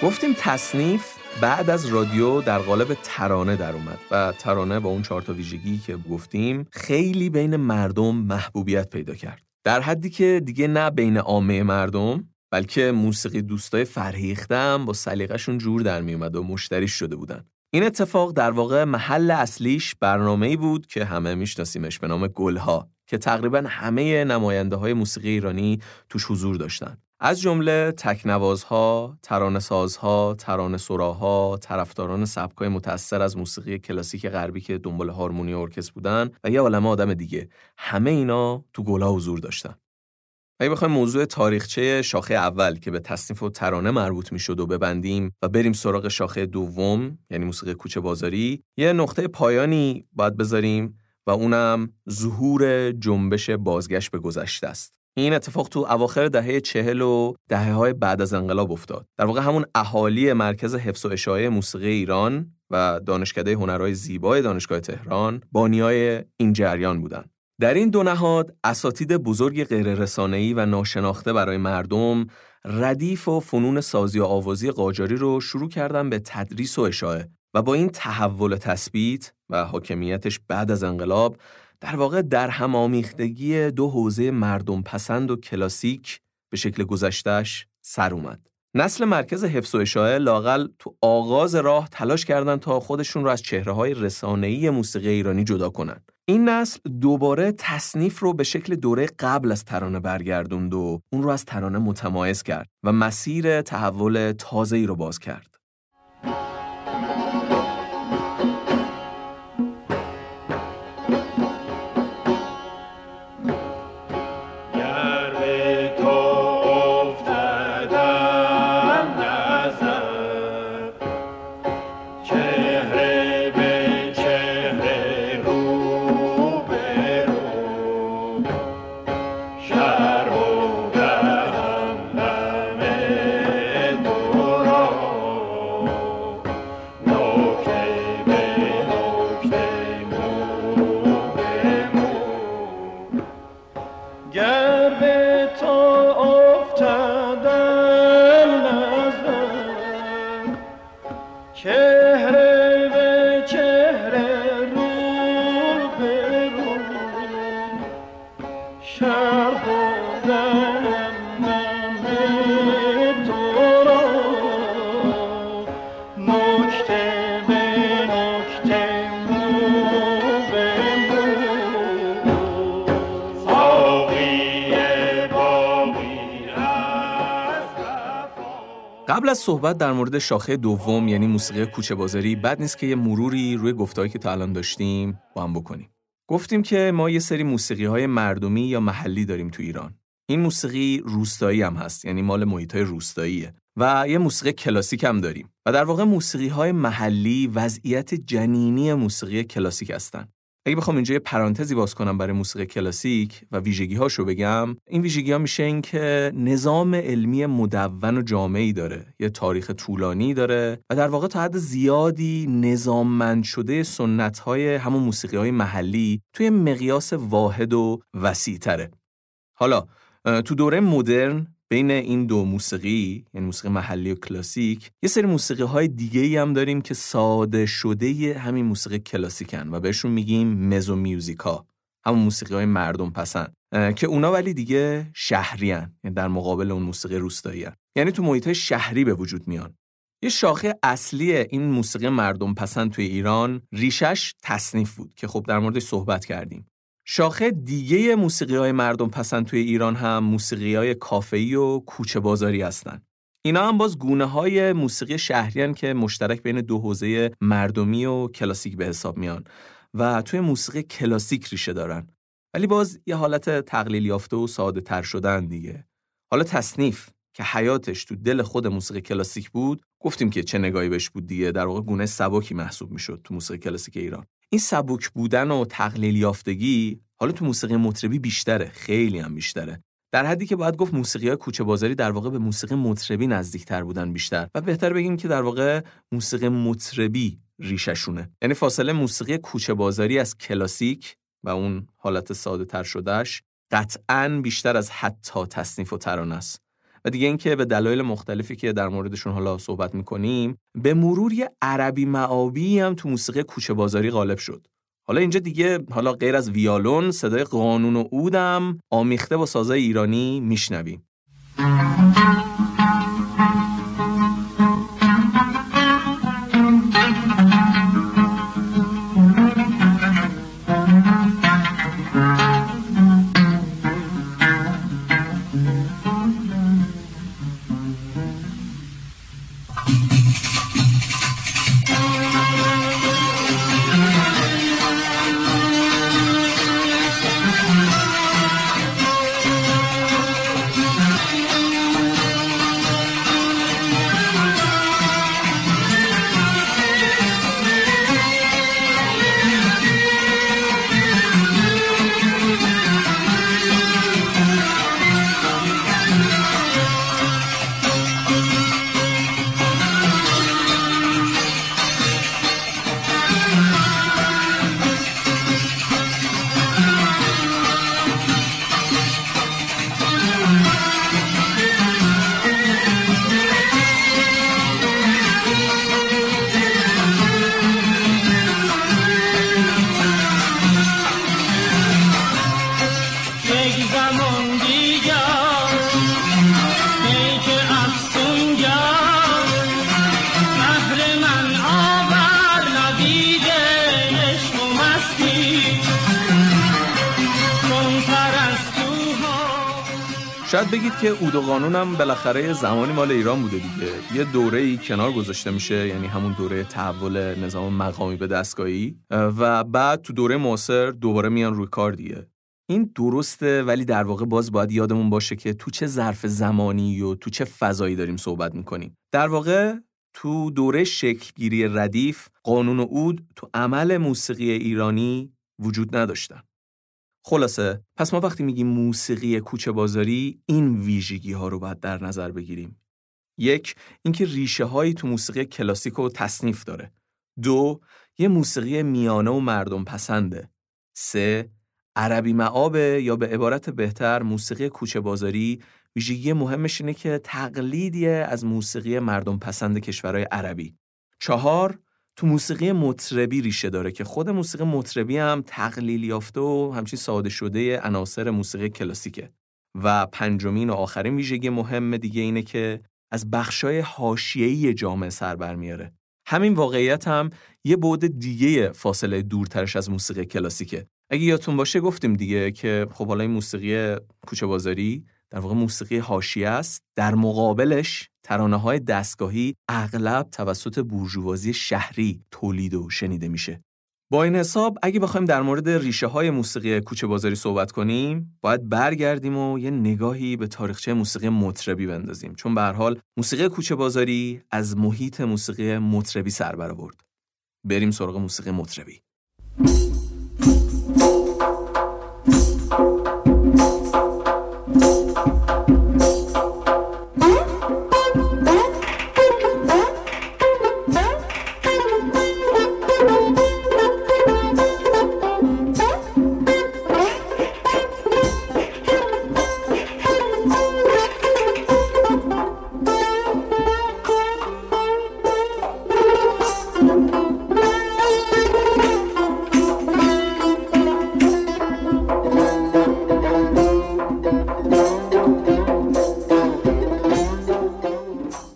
گفتیم تصنیف بعد از رادیو در قالب ترانه در اومد و ترانه با اون 4 تا ویژگی که گفتیم خیلی بین مردم محبوبیت پیدا کرد، در حدی که دیگه نه بین عامه مردم بلکه موسیقی دوستای فرهیخته هم با سلیقه‌شون جور در می اومد و مشتری شده بودن. این اتفاق در واقع محل اصلیش برنامه‌ای بود که همه میشناسیمش به نام گلها که تقریبا همه نماینده‌های موسیقی ایرانی توش حضور داشتن، از جمله تکنوازها، ترانه‌سازها، ترانه‌سراها، طرفداران سبک‌های متأثر از موسیقی کلاسیک غربی که دنبال هارمونی ارکستر بودن و یه عالمه آدم دیگه. همه اینا تو گلها حضور داشتن. اگه بخوایم موضوع تاریخچه شاخه اول که به تصنیف و ترانه مربوط می‌شد و ببندیم و بریم سراغ شاخه دوم، یعنی موسیقی کوچه بازاری، یه نقطه پایانی باید بذاریم و اونم ظهور جنبش بازگشت به گذشته است. این اتفاق تو اواخر دهه 40 و دهه‌های بعد از انقلاب افتاد. در واقع همون اهالی مرکز حفظ و اشاعه موسیقی ایران و دانشکده هنرهای زیبای دانشگاه تهران بانیای این جریان بودن. در این دو نهاد اساتید بزرگ غیررسانه‌ای و ناشناخته برای مردم ردیف و فنون سازی و آوازی قاجاری رو شروع کردن به تدریس و اشاعه و با این تحول تثبیت و حاکمیتش بعد از انقلاب در واقع در هم آمیختگی دو حوزه مردم پسند و کلاسیک به شکل گذشتش سر اومد. نسل مرکز حفظ و اشاعه لاقل تو آغاز راه تلاش کردن تا خودشون رو از چهره‌های رسانه‌ای موسیقی ایرانی جدا کنن. این نسل دوباره تصنیف رو به شکل دوره قبل از ترانه برگردوند و اون رو از ترانه متمایز کرد و مسیر تحول تازه‌ای رو باز کرد. قبل از صحبت در مورد شاخه دوم یعنی موسیقی کوچه بازاری، بد نیست که یه مروری روی گفتهایی که تا الان داشتیم با هم بکنیم. گفتیم که ما یه سری موسیقی‌های مردمی یا محلی داریم تو ایران. این موسیقی روستایی هم هست، یعنی مال محیط‌های روستاییه و یه موسیقی کلاسیک هم داریم. و در واقع موسیقی‌های محلی وضعیت جنینی موسیقی کلاسیک هستن. اگه بخوام اینجا یه پرانتزی باز کنم برای موسیقی کلاسیک و ویژگی‌هاشو بگم، این ویژگی‌ها میشه این که نظام علمی مدون و جامعی داره، یه تاریخ طولانی داره و در واقع تا حد زیادی نظاممند شده سنت‌های همون موسیقی‌های محلی توی مقیاس واحد و وسیع‌تره. حالا تو دوره مدرن بین این دو موسیقی، یعنی موسیقی محلی و کلاسیک، یه سری موسیقی‌های دیگه‌ای هم داریم که ساده شده همین موسیقی کلاسیکن و بهشون میگیم مزو میوزیکا، همون موسیقی‌های مردم پسند، که اونا ولی دیگه شهری‌ان، یعنی در مقابل اون موسیقی روستایی‌ان، یعنی تو محیط‌های شهری به وجود میان. یه شاخه اصلی این موسیقی مردم پسند توی ایران ریشش تصنیف بود که خب در موردش صحبت کردیم. شاخه دیگه موسیقی‌های مردم پسند توی ایران هم موسیقی‌های کافه‌ای و کوچه بازاری هستن. اینا هم باز گونه‌های موسیقی شهریان که مشترک بین دو حوزه مردمی و کلاسیک به حساب میان و توی موسیقی کلاسیک ریشه دارن. ولی باز یه حالت تقلیل یافته و ساده‌تر شدن دیگه. حالا تصنیف که حیاتش تو دل خود موسیقی کلاسیک بود، گفتیم که چه نگاهی بهش بود دیگه، در واقع گونه سبکی محسوب می‌شد تو موسیقی کلاسیک ایران. این سبک بودن و تقلیل یافتگی حالا تو موسیقی مطربی بیشتره، خیلی هم بیشتره، در حدی که باید گفت موسیقی‌های کوچه بازاری در واقع به موسیقی مطربی نزدیک‌تر بودن بیشتر و بهتر بگیم که در واقع موسیقی مطربی ریشه‌شونه، یعنی فاصله موسیقی کوچه بازاری از کلاسیک و اون حالت ساده‌تر شدهش قطعاً بیشتر از حتی تصنیف و ترانه است. و دیگه اینکه به دلایل مختلفی که در موردشون حالا صحبت می‌کنیم، به مرور یه عربی معابی هم تو موسیقی کوچه بازاری غالب شد. حالا اینجا دیگه حالا غیر از ویالون، صدای قانون و عودم آمیخته با سازهای ایرانی میشنویم. شاید بگید که عود و قانون هم بالاخره زمانی مال ایران بوده دیگه، یه دوره‌ای کنار گذاشته میشه، یعنی همون دوره تحول نظام مقامی به دستگاهی و بعد تو دوره معاصر دوباره میان روی کار دیگه. این درسته، ولی در واقع باز باید یادمون باشه که تو چه ظرف زمانی و تو چه فضایی داریم صحبت میکنیم. در واقع تو دوره شکلگیری ردیف، قانون و عود تو عمل موسیقی ایرانی وجود نداشتن. خلاصه پس ما وقتی میگیم موسیقی کوچه بازاری، این ویژگی ها رو باید در نظر بگیریم. 1. اینکه ریشه هایی تو موسیقی کلاسیک و تصنیف داره. 2. یه موسیقی میانه و مردم پسنده. 3. عربی معابه، یا به عبارت بهتر موسیقی کوچه بازاری ویژگی مهمش اینه که تقلیدیه از موسیقی مردم پسند کشورهای عربی. 4. تو موسیقی مطربی ریشه داره که خود موسیقی مطربی هم تقلیل یافته و همچین ساده شده عناصر موسیقی کلاسیکه. و 5مین و آخرین ویژگی مهم دیگه اینه که از بخشای حاشیه‌ای جامعه سر برمیاره. همین واقعیت هم یه بعد دیگه فاصله دورترش از موسیقی کلاسیکه. اگه یادتون باشه گفتیم دیگه که خب حالا این موسیقی کوچه بازاری در واقع موسیقی حاشیه است، در مقابلش ترانه‌های دستگاهی اغلب توسط بورژوازی شهری تولید و شنیده میشه. با این حساب اگه بخوایم در مورد ریشه‌های موسیقی کوچه بازاری صحبت کنیم، باید برگردیم و یه نگاهی به تاریخچه موسیقی مطربی بندازیم، چون به هر حال موسیقی کوچه بازاری از محیط موسیقی مطربی سر برآورد. بریم سراغ موسیقی مطربی.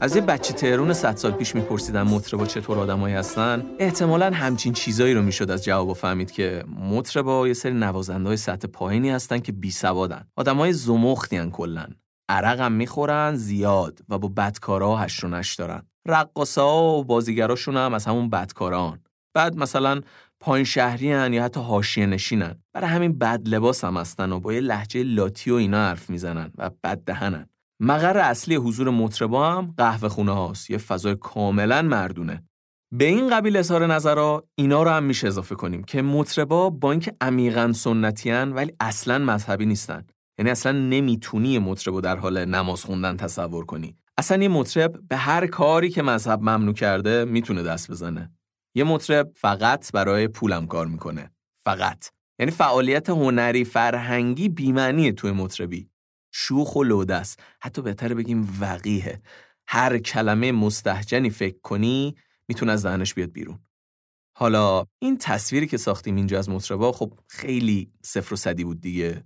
از یه بچه تهرون 100 سال پیش میپرسیدن مطربا چطور آدمایی هستن، احتمالاً همچین چیزایی رو میشد از جواب فهمید که مطربا یه سری نوازنده‌های سطح پایینی هستن که بیسوادن، آدمای زمختین، کلاً عرق هم میخورن زیاد و با بدکارا هشونش دارن. رقاصا و بازیگراشون هم از همون بدکاران. بعد مثلا پایین شهریان یا حتی حاشیه نشینن. برای همین بد لباس هم هستن و با یه لهجه لاتی و اینا حرف میزنن و بد دهنن. مقر اصلی حضور مطربا هم قهوه خونه هاست، یه فضای کاملا مردونه. به این قبیل اظهار نظرا اینا رو هم میشه اضافه کنیم که مطربا با اینکه عمیقاً سنتیان ولی اصلاً مذهبی نیستن. یعنی اصلا نمیتونی مطربو در حال نماز خوندن تصور کنی. اصلا یه مطرب به هر کاری که مذهب ممنوع کرده میتونه دست بزنه. یه مطرب فقط برای پولم کار میکنه. فقط. یعنی فعالیت هنری فرهنگی بی‌معنیه توی مطربی. شوخ و لوده است. حتی بهتر بگیم وقیحه. هر کلمه مستهجنی فکر کنی میتونه از ذهنش بیاد بیرون. حالا این تصویری که ساختیم اینجا از مطربا خب خیلی صفر و صدی بود دیگه.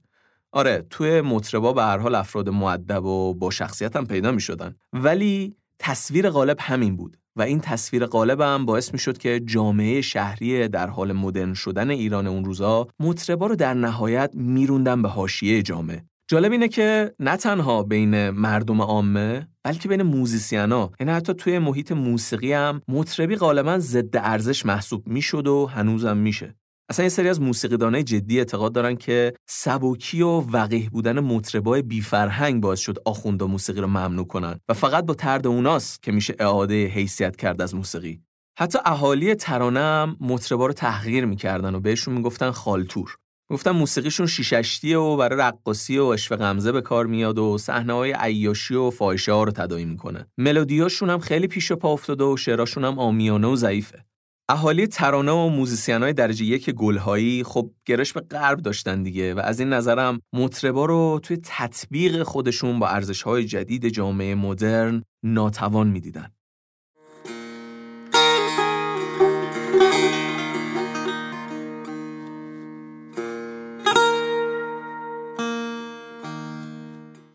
آره توی مطربا به هر حال افراد مؤدب و با شخصیت هم پیدا می شدن، ولی تصویر غالب همین بود و این تصویر غالب هم باعث می شد که جامعه شهری در حال مدرن شدن ایران اون روزا مطربا رو در نهایت می روندن به حاشیه جامعه. جالب اینه که نه تنها بین مردم عامه بلکه بین موزیسینا، یعنی حتی توی محیط موسیقی هم مطربی غالبا ضد ارزش محسوب می شد و هنوزم میشه. اصلا یه سری از موسیقیدانای جدی اعتقاد دارن که سبکی و وقیح بودن مطربای بی‌فرهنگ باعث شد آخوندا موسیقی رو ممنوع کنن و فقط با طرد اوناست که میشه اعاده حیثیت کرد از موسیقی. حتی اهالی ترانه هم مطربا رو تحقیر میکردن و بهشون میگفتن خالتور. میگفتن موسیقیشون شیششتیه و برای رقاصی و عشوه غمزه به کار میاد و صحنه‌های عیاشی و فاحشه ها رو تداعی میکنه. ملودیاشون هم خیلی پیش و پا افتاده و شعراشون هم عامیانه و ضعیفه. اهالی ترانه و موزیسین‌های درجه یک گلهایی خب گرش به غرب داشتن دیگه و از این نظرم مطربا رو توی تطبیق خودشون با ارزش‌های جدید جامعه مدرن ناتوان می‌دیدن.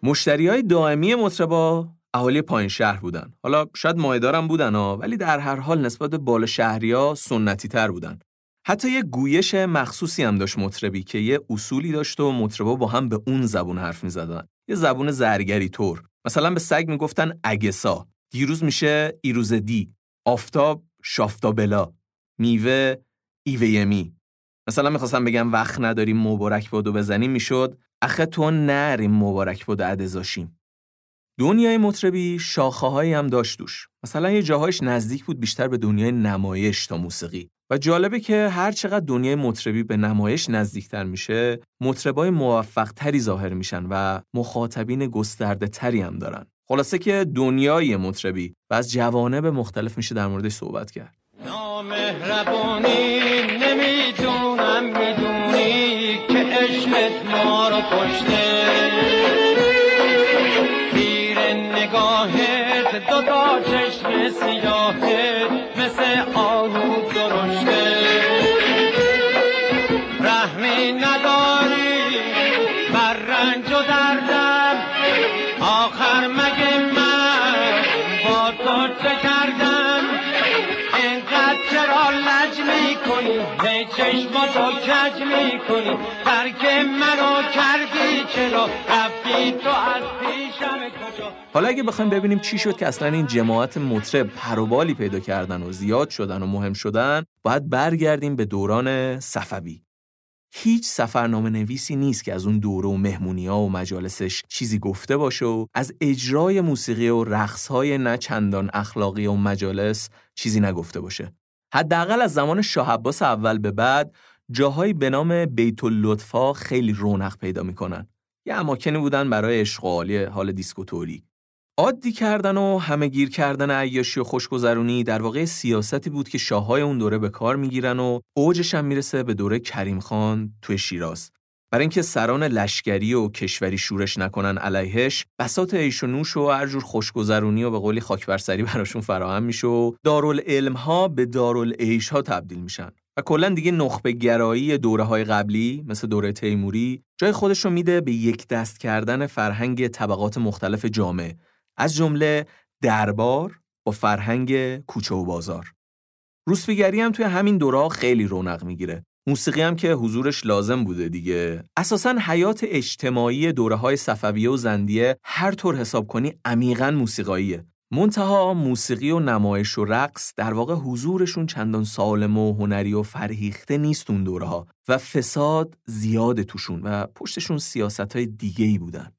مشتری‌های دائمی مطربا اهالی پایین شهر بودن. حالا شاید مایدارم بودن ولی در هر حال نسبت به بالا شهری‌ها سنتی تر بودن. حتی یه گویش مخصوصی هم داشت مطربی که یه اصولی داشت و مطربا با هم به اون زبون حرف می‌زدن. یه زبون زرگری طور. مثلا به سگ میگفتن اگسا، دیروز میشه ایروزدی، آفتاب شافتابلا، میوه ایویمی. مثلا می‌خواستم بگم وقت نداریم مبارک بادو بزنیم، میشد اخه تو نریم مبارک بادو ادزاشیم. دنیای مطربی شاخه‌هایی هم داشت دوش. مثلا یه جاهایش نزدیک بود بیشتر به دنیای نمایش تا موسیقی و جالبه که هر چقدر دنیای مطربی به نمایش نزدیکتر میشه مطربای موفق‌تری ظاهر میشن و مخاطبین گسترده‌تری هم دارن. خلاصه که دنیای مطربی و از جوانب مختلف میشه در موردش صحبت کرد. نامهربانی نمیدونم میدونی که عشقت ما رو کشته، دوتا چشم سیاهت مثل آلود درشته، رحمی نداری بر رنج و دردم، آخر مگه من با تو چه کردم، اینقدر چرا لج میکنی، به چشماتو کج میکنی، درک منو کردی چرا، رفتی تو از پیشم کجا. حالا اگه بخوایم ببینیم چی شد که اصلا این جماعت مطرب پروبالی پیدا کردن و زیاد شدن و مهم شدن، باید برگردیم به دوران صفوی. هیچ سفرنامه نویسی نیست که از اون دوره و مهمونی‌ها و مجالسش چیزی گفته باشه و از اجرای موسیقی و رقص‌های نه چندان اخلاقی و مجالس چیزی نگفته باشه. حداقل از زمان شاه عباس اول به بعد جاهایی به نام بیت اللطفا خیلی رونق پیدا می‌کنن. یه اماکنی بودن برای اشغالی حال دیسکوتوری. عادی کردن و همه گیر کردن عیاشی و خوشگذرونی در واقع سیاستی بود که شاه‌های اون دوره به کار میگیرن و اوجش هم میرسه به دوره کریم خان توی شیراز. برای اینکه سران لشکری و کشوری شورش نکنن علیهش، بساط عیش و نوش و هر جور خوشگذرونی و به قولی خاکبرسری براشون فراهم میشه و دارالعلم‌ها به دارالعیش‌ها تبدیل میشن. و کلا دیگه نخبه گرایی دوره‌های قبلی مثل دوره تیموری جای خودش رو میده به یک دست کردن فرهنگ طبقات مختلف جامعه، از جمله دربار با فرهنگ کوچه و بازار. روسبیگری هم توی همین دوره‌ها خیلی رونق میگیره. موسیقی هم که حضورش لازم بوده دیگه. اساساً حیات اجتماعی دوره‌های صفویه و زندیه هر طور حساب کنی عمیقاً موسیقاییه. منتها موسیقی و نمایش و رقص در واقع حضورشون چندان سالم و هنری و فرهیخته نیست اون دوره‌ها و فساد زیاده توشون و پشتشون سیاست‌های دیگه‌ای بودن.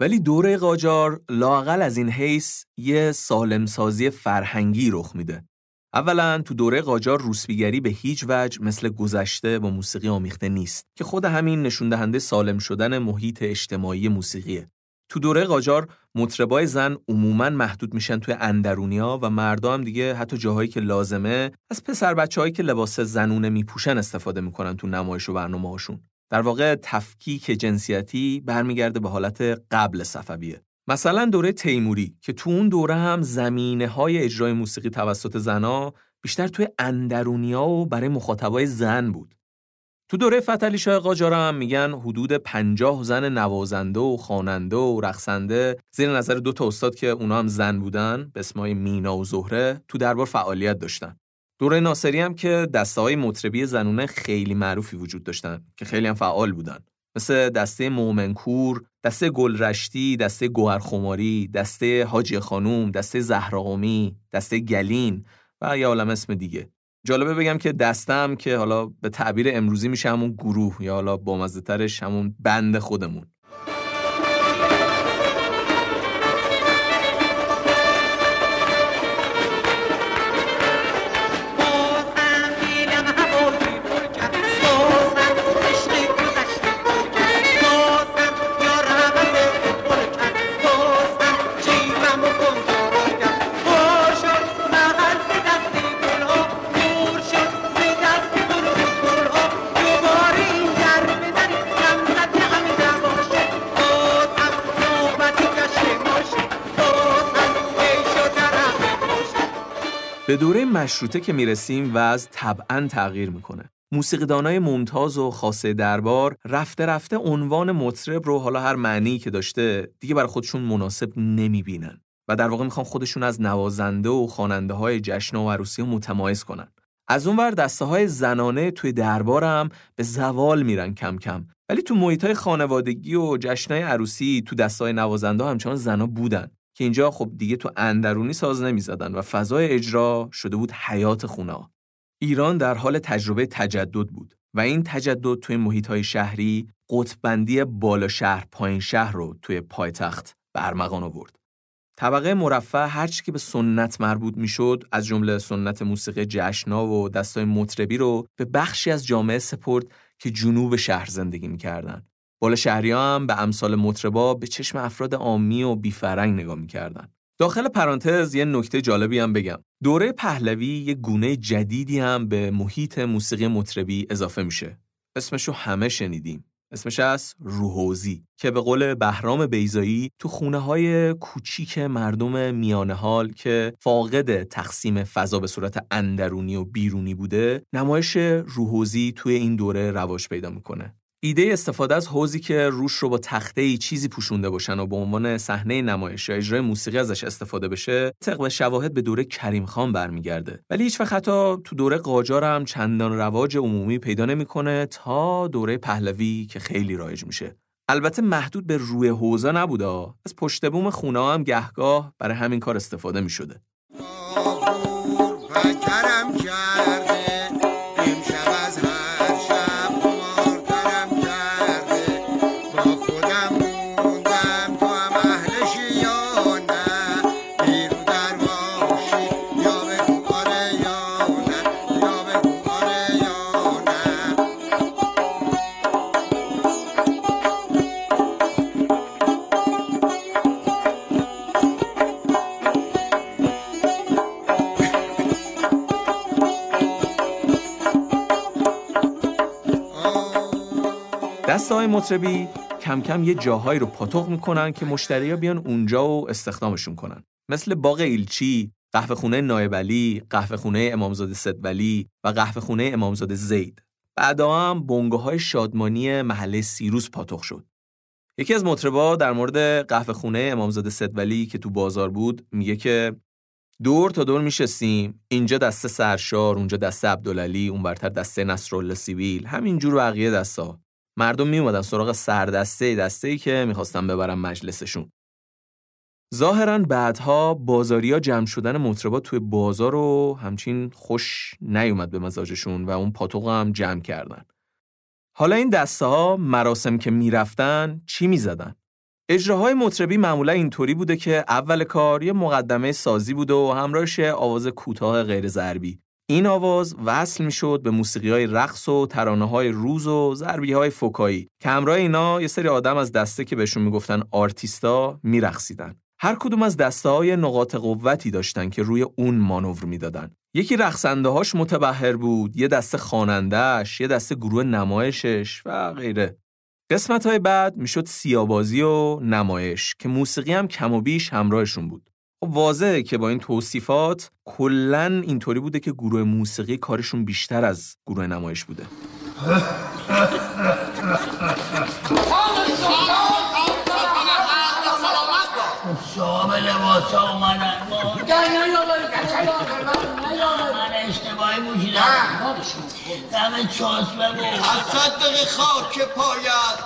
ولی دوره قاجار لااقل از این حیث یه سالمسازی فرهنگی رخ میده. اولا تو دوره قاجار روسبیگری به هیچ وجه مثل گذشته با موسیقی آمیخته نیست که خود همین نشون دهنده سالم شدن محیط اجتماعی موسیقیه. تو دوره قاجار مطربای زن عموما محدود میشن توی اندرونیا و مردا هم دیگه حتی جاهایی که لازمه از پسر بچه‌هایی که لباس زنونه میپوشن استفاده میکنن تو نمایش و برنامه‌هاشون. در واقع تفکیک جنسیتی برمیگرده به حالت قبل صفویه. مثلا دوره تیموری که تو اون دوره هم زمینه‌های اجرای موسیقی توسط زن‌ها بیشتر توی اندرونیا و برای مخاطبای زن بود. تو دوره فتحعلی شاه قاجار هم میگن حدود 50 زن نوازنده و خواننده و رقصنده زیر نظر 2 استاد که اونا هم زن بودن به اسمای مینا و زهره تو دربار فعالیت داشتن. دوره ناصری هم که دسته‌های مطربی زنونه خیلی معروفی وجود داشتن که خیلی هم فعال بودن، مثل دسته مومنکور، دسته گلرشتی، دسته گوهرخماری، دسته حاجی خانوم، دسته زهرآمی، دسته گلین و یه عالم اسم دیگه. جالبه بگم که دستم که حالا به تعبیر امروزی میشه همون گروه یا حالا با مزه‌ترش همون بند خودمون. به دوره مشروطه که میرسیم وضع طبعاً تغییر میکنه. موسیقیدانای ممتاز و خاصه دربار رفته رفته عنوان مطرب رو حالا هر معنی که داشته دیگه برای خودشون مناسب نمیبینن و در واقع میخوان خودشون از نوازنده و خواننده های جشن و عروسی رو متمایز کنن. از اونور دسته های زنانه توی دربار هم به زوال میرن کم کم. ولی تو محیط های خانوادگی و جشنای عروسی تو دسته های نوازنده همچنان زنا بودن که اینجا خب دیگه تو اندرونی ساز نمیزدن و فضای اجرا شده بود حیات خونه. ایران در حال تجربه تجدد بود و این تجدد توی محیط‌های شهری قطب‌بندی بالا شهر پایین شهر رو توی پایتخت برمغان آورد. طبقه مرفه هرچی که به سنت مربوط میشد از جمله سنت موسیقی جشن‌ها و دستای مطربی رو به بخشی از جامعه سپرد که جنوب شهر زندگی می‌کردند. بالا شهری هم به امثال مطربا به چشم افراد عامی و بیفرنگ نگاه میکردن. داخل پرانتز یه نکته جالبی هم بگم. دوره پهلوی یه گونه جدیدی هم به محیط موسیقی مطربی اضافه میشه. اسمشو همه شنیدیم. اسمش از روحوزی که به قول بهرام بیزایی تو خونه های کوچیک مردم میانه حال که فاقد تقسیم فضا به صورت اندرونی و بیرونی بوده نمایش روحوزی توی این دوره رواج پیدا میکنه. ایده استفاده از حوضی که روش رو با تخته‌ای چیزی پوشونده باشن و به عنوان صحنه نمایش یا اجرای موسیقی ازش استفاده بشه، طبق به شواهد به دوره کریم خان برمیگرده. ولی هیچ‌وقت حتی تو دوره قاجار هم چندان رواج عمومی پیدا نمی‌کنه تا دوره پهلوی که خیلی رایج میشه. البته محدود به روی حوضا نبوده، از پشت بوم خونه‌ها هم گهگاه برای همین کار استفاده می‌شده. دسته‌های مطربی کم کم یه جاهایی رو پاتوق میکنن که مشتری‌ها بیان اونجا و استخدامشون کنن، مثل باغ ایلچی، قهوه‌خونه نایب علی، قهوه‌خونه امامزاده سدولی و قهوه‌خونه امامزاده زید. بعدا هم بنگاه‌های شادمانی محله سیروس پاتوق شد. یکی از مطربا در مورد قهوه‌خونه امامزاده سدولی که تو بازار بود میگه که دور تا دور میشستیم، اینجا دسته سرشار، اونجا دسته عبدالعلی، اون برتر دسته نصرالله سیبیل، همینجور بقیه دستا. مردم میومدن سراغ دسته‌ای که میخواستن ببرن مجلسشون. ظاهراً بعدها بازاریا جمع شدن مطربا توی بازار رو همچین خوش نیومد به مزاجشون و اون پاتوق هم جمع کردن. حالا این دسته ها مراسم که میرفتن چی میزدن؟ اجراهای مطربی معمولا اینطوری بوده که اول کار یه مقدمه سازی بود و همراهش آواز کوتاه غیر ضربی. این آواز وصل میشد به موسیقی‌های رقص و ترانه‌های روز و ضربی‌های فوکایی که همراه اینا یه سری آدم از دسته که بهشون میگفتن آرتیستا میرقصیدن. هر کدوم از دسته‌های نقاط قوتی داشتن که روی اون مانور میدادن. یکی رقصنده‌هاش متبحر بود، یه دسته خواننده‌اش، یه دسته گروه نمایشش و غیره. قسمت‌های بعد میشد سیاه‌بازی و نمایش که موسیقی هم کم و بیش همراهشون بود. واضحه که با این توصیفات کلن اینطوری بوده که گروه موسیقی کارشون بیشتر از گروه نمایش بوده. شام لباس ها اومدن من اشتباهی موجیدم دمه چاس ببو از صدق خاک پاید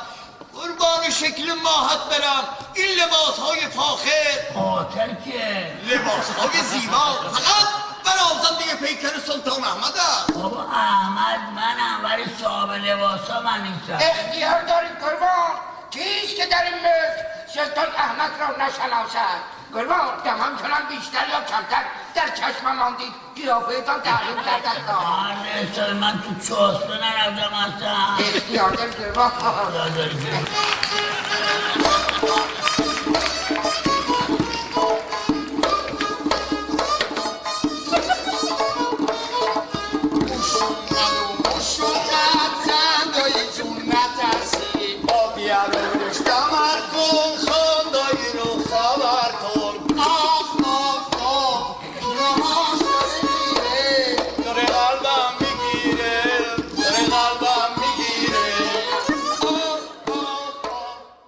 قربان شکل ماهت برم. این لباس های فاخر خاطر که لباس های زیبا فقط برای زندگی پیکر سلطان احمد است. بابا احمد منم ولی صاحب لباس ها من نیستم. اختیار داریم قربان که هیچ که در این ملک سلطان احمد را نشناسد. قربان دم همچنان بیشتر یا کمتر در چشم ماندید. قیافتان تعلیم دردتا آنه من تو چاسبه نرفتم هستم. اختیار داریم قربان.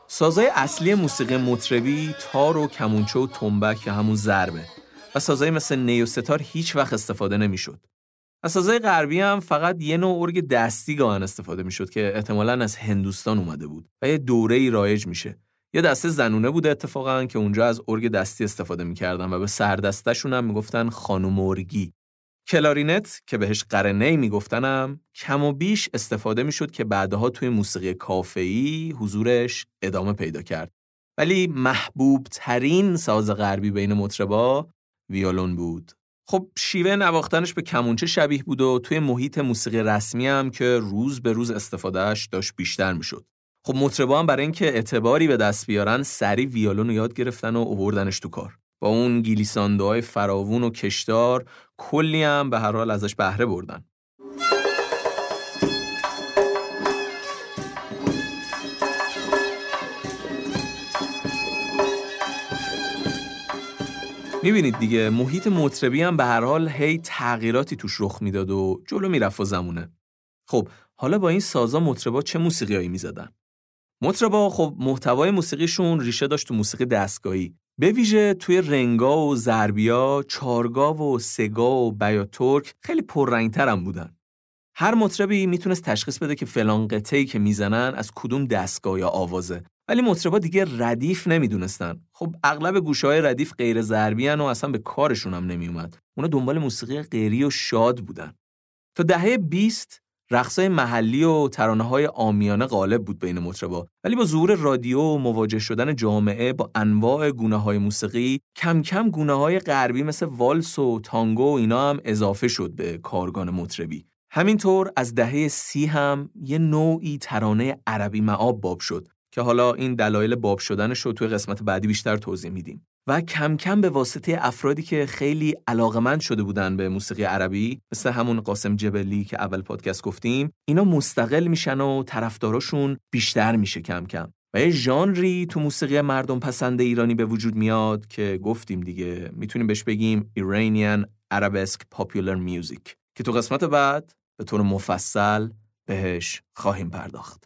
سازای اصلی موسیقی مطربی تار و کمانچه و تنبک که همون ضربه و سازای مثل نی و ستار هیچ وقت استفاده نمیشد. از سازای غربی هم فقط یه نوع ارگ دستی گاهن استفاده میشد که احتمالاً از هندوستان اومده بود و یه دوره‌ای رایج میشه. یه دسته زنونه بوده اتفاقاً که اونجا از ارگ دستی استفاده میکردن و به سردستشون هم میگفتن خانم ارگی. کلارینت که بهش قرنه میگفتنم کم و بیش استفاده میشد که بعدها توی موسیقی کافه‌ای حضورش ادامه پیدا کرد. ولی محبوب ترین ساز غربی بین مطربا ویولون بود. خب شیوه نواختنش به کمانچه شبیه بود و توی محیط موسیقی رسمی هم که روز به روز استفادهش داشت بیشتر میشد. خب مطربا هم برای اینکه اعتباری به دست بیارن سریع ویولون رو یاد گرفتن و آوردنش تو کار. با اون گیلیساندوهای فراوون و کشدار کلی هم به هر حال ازش بهره بردن. میبینید دیگه محیط مطربی هم به هر حال هی تغییراتی توش رخ میداد و جلو میرفت و زمونه. خب حالا با این سازا مطربا چه موسیقیایی میزدن؟ مطربا خب محتوای موسیقیشون ریشه داشت تو موسیقی دستگاهی. به ویژه توی رنگا و زربیا، چارگا و سگا و بیات ترک خیلی پررنگتر هم بودن. هر مطربی میتونست تشخیص بده که فلان قطعه‌ای که میزنن از کدوم دستگاه یا آوازه. ولی مطربا دیگه ردیف نمیدونستن. خب اغلب گوشه‌های ردیف غیر ضربی ان و اصلا به کارشون هم نمیومد. اونا دنبال موسیقی غیری و شاد بودن. تا دهه 20 رقص‌های محلی و ترانه‌های عامیانه غالب بود بین مطربا، ولی با ظهور رادیو و مواجه شدن جامعه با انواع گونه‌های موسیقی کم کم گونه‌های غربی مثل والس و تانگو و اینا هم اضافه شد به کارگان مطربی. همینطور از دهه 30 هم یه نوعی ترانه عربی معاب باب شد که حالا این دلایل باب شدنش رو توی قسمت بعدی بیشتر توضیح میدیم. و کم کم به واسطه افرادی که خیلی علاقمند شده بودن به موسیقی عربی مثل همون قاسم جبلی که اول پادکست گفتیم، اینا مستقل میشن و طرفداراشون بیشتر میشه کم کم و یه ژانری تو موسیقی مردم پسند ایرانی به وجود میاد که گفتیم دیگه میتونیم بهش بگیم Iranian Arabesque Popular Music که تو قسمت بعد به طور مفصل بهش خواهیم پرداخت.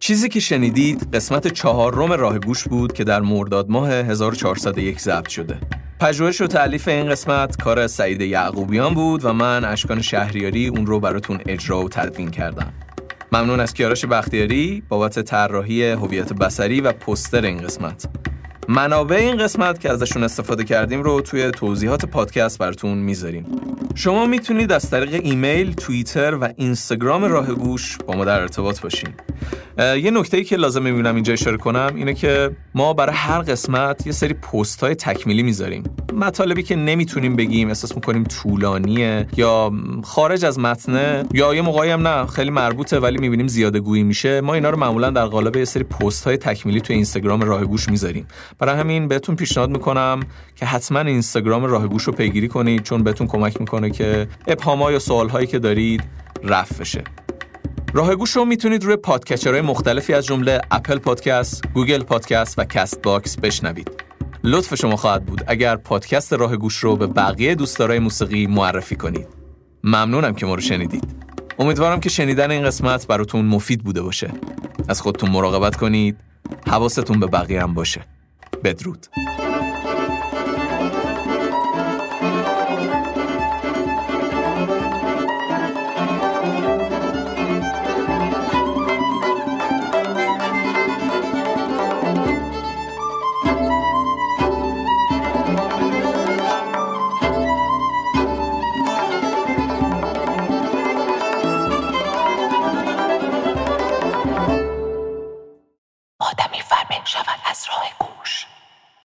چیزی که شنیدید قسمت 4 راه گوش بود که در مرداد ماه 1401 ضبط شده. پژوهش و تألیف این قسمت کار سعید یعقوبیان بود و من اشکان شهریاری اون رو براتون اجرا و تدوین کردم. ممنون از کیارش بختیاری بابت طراحی هویت بصری و پوستر این قسمت. منابع این قسمت که ازشون استفاده کردیم رو توی توضیحات پادکست براتون میذاریم. شما میتونید از طریق ایمیل، توییتر و اینستاگرام راه گوش با ما در ارتباط باشین. یه نکته‌ای که لازم می‌بینم اینجا اشاره کنم اینه که ما برای هر قسمت یه سری پست‌های تکمیلی میذاریم. مطالبی که نمیتونیم بگیم، احساس می‌کنیم طولانیه یا خارج از متن، یا یه موقعی هم نه خیلی مربوطه ولی می‌بینیم زیاده گویی میشه، ما اینا رو معمولاً در قالب یه سری پست‌های تکمیلی توی اینستاگرام راه گوش می‌ذاریم. برای همین بهتون پیشنهاد می‌کنم که حتماً اینستاگرام راه گوش رو پیگیری کنید، چون بهتون کمک می‌کنه که ابهام‌ها یا سوال‌هایی که دارید رفع بشه. راه گوش رو میتونید روی پادکسترهای مختلفی از جمله اپل پادکست، گوگل پادکست و کست باکس بشنوید. لطف شما خواهد بود اگر پادکست راه گوش رو به بقیه دوستدارای موسیقی معرفی کنید. ممنونم که ما رو شنیدید. امیدوارم که شنیدن این قسمت براتون مفید بوده باشه. از خودتون مراقبت کنید. حواستون به بقیه هم باشه. بدرود. شود از راه گوش.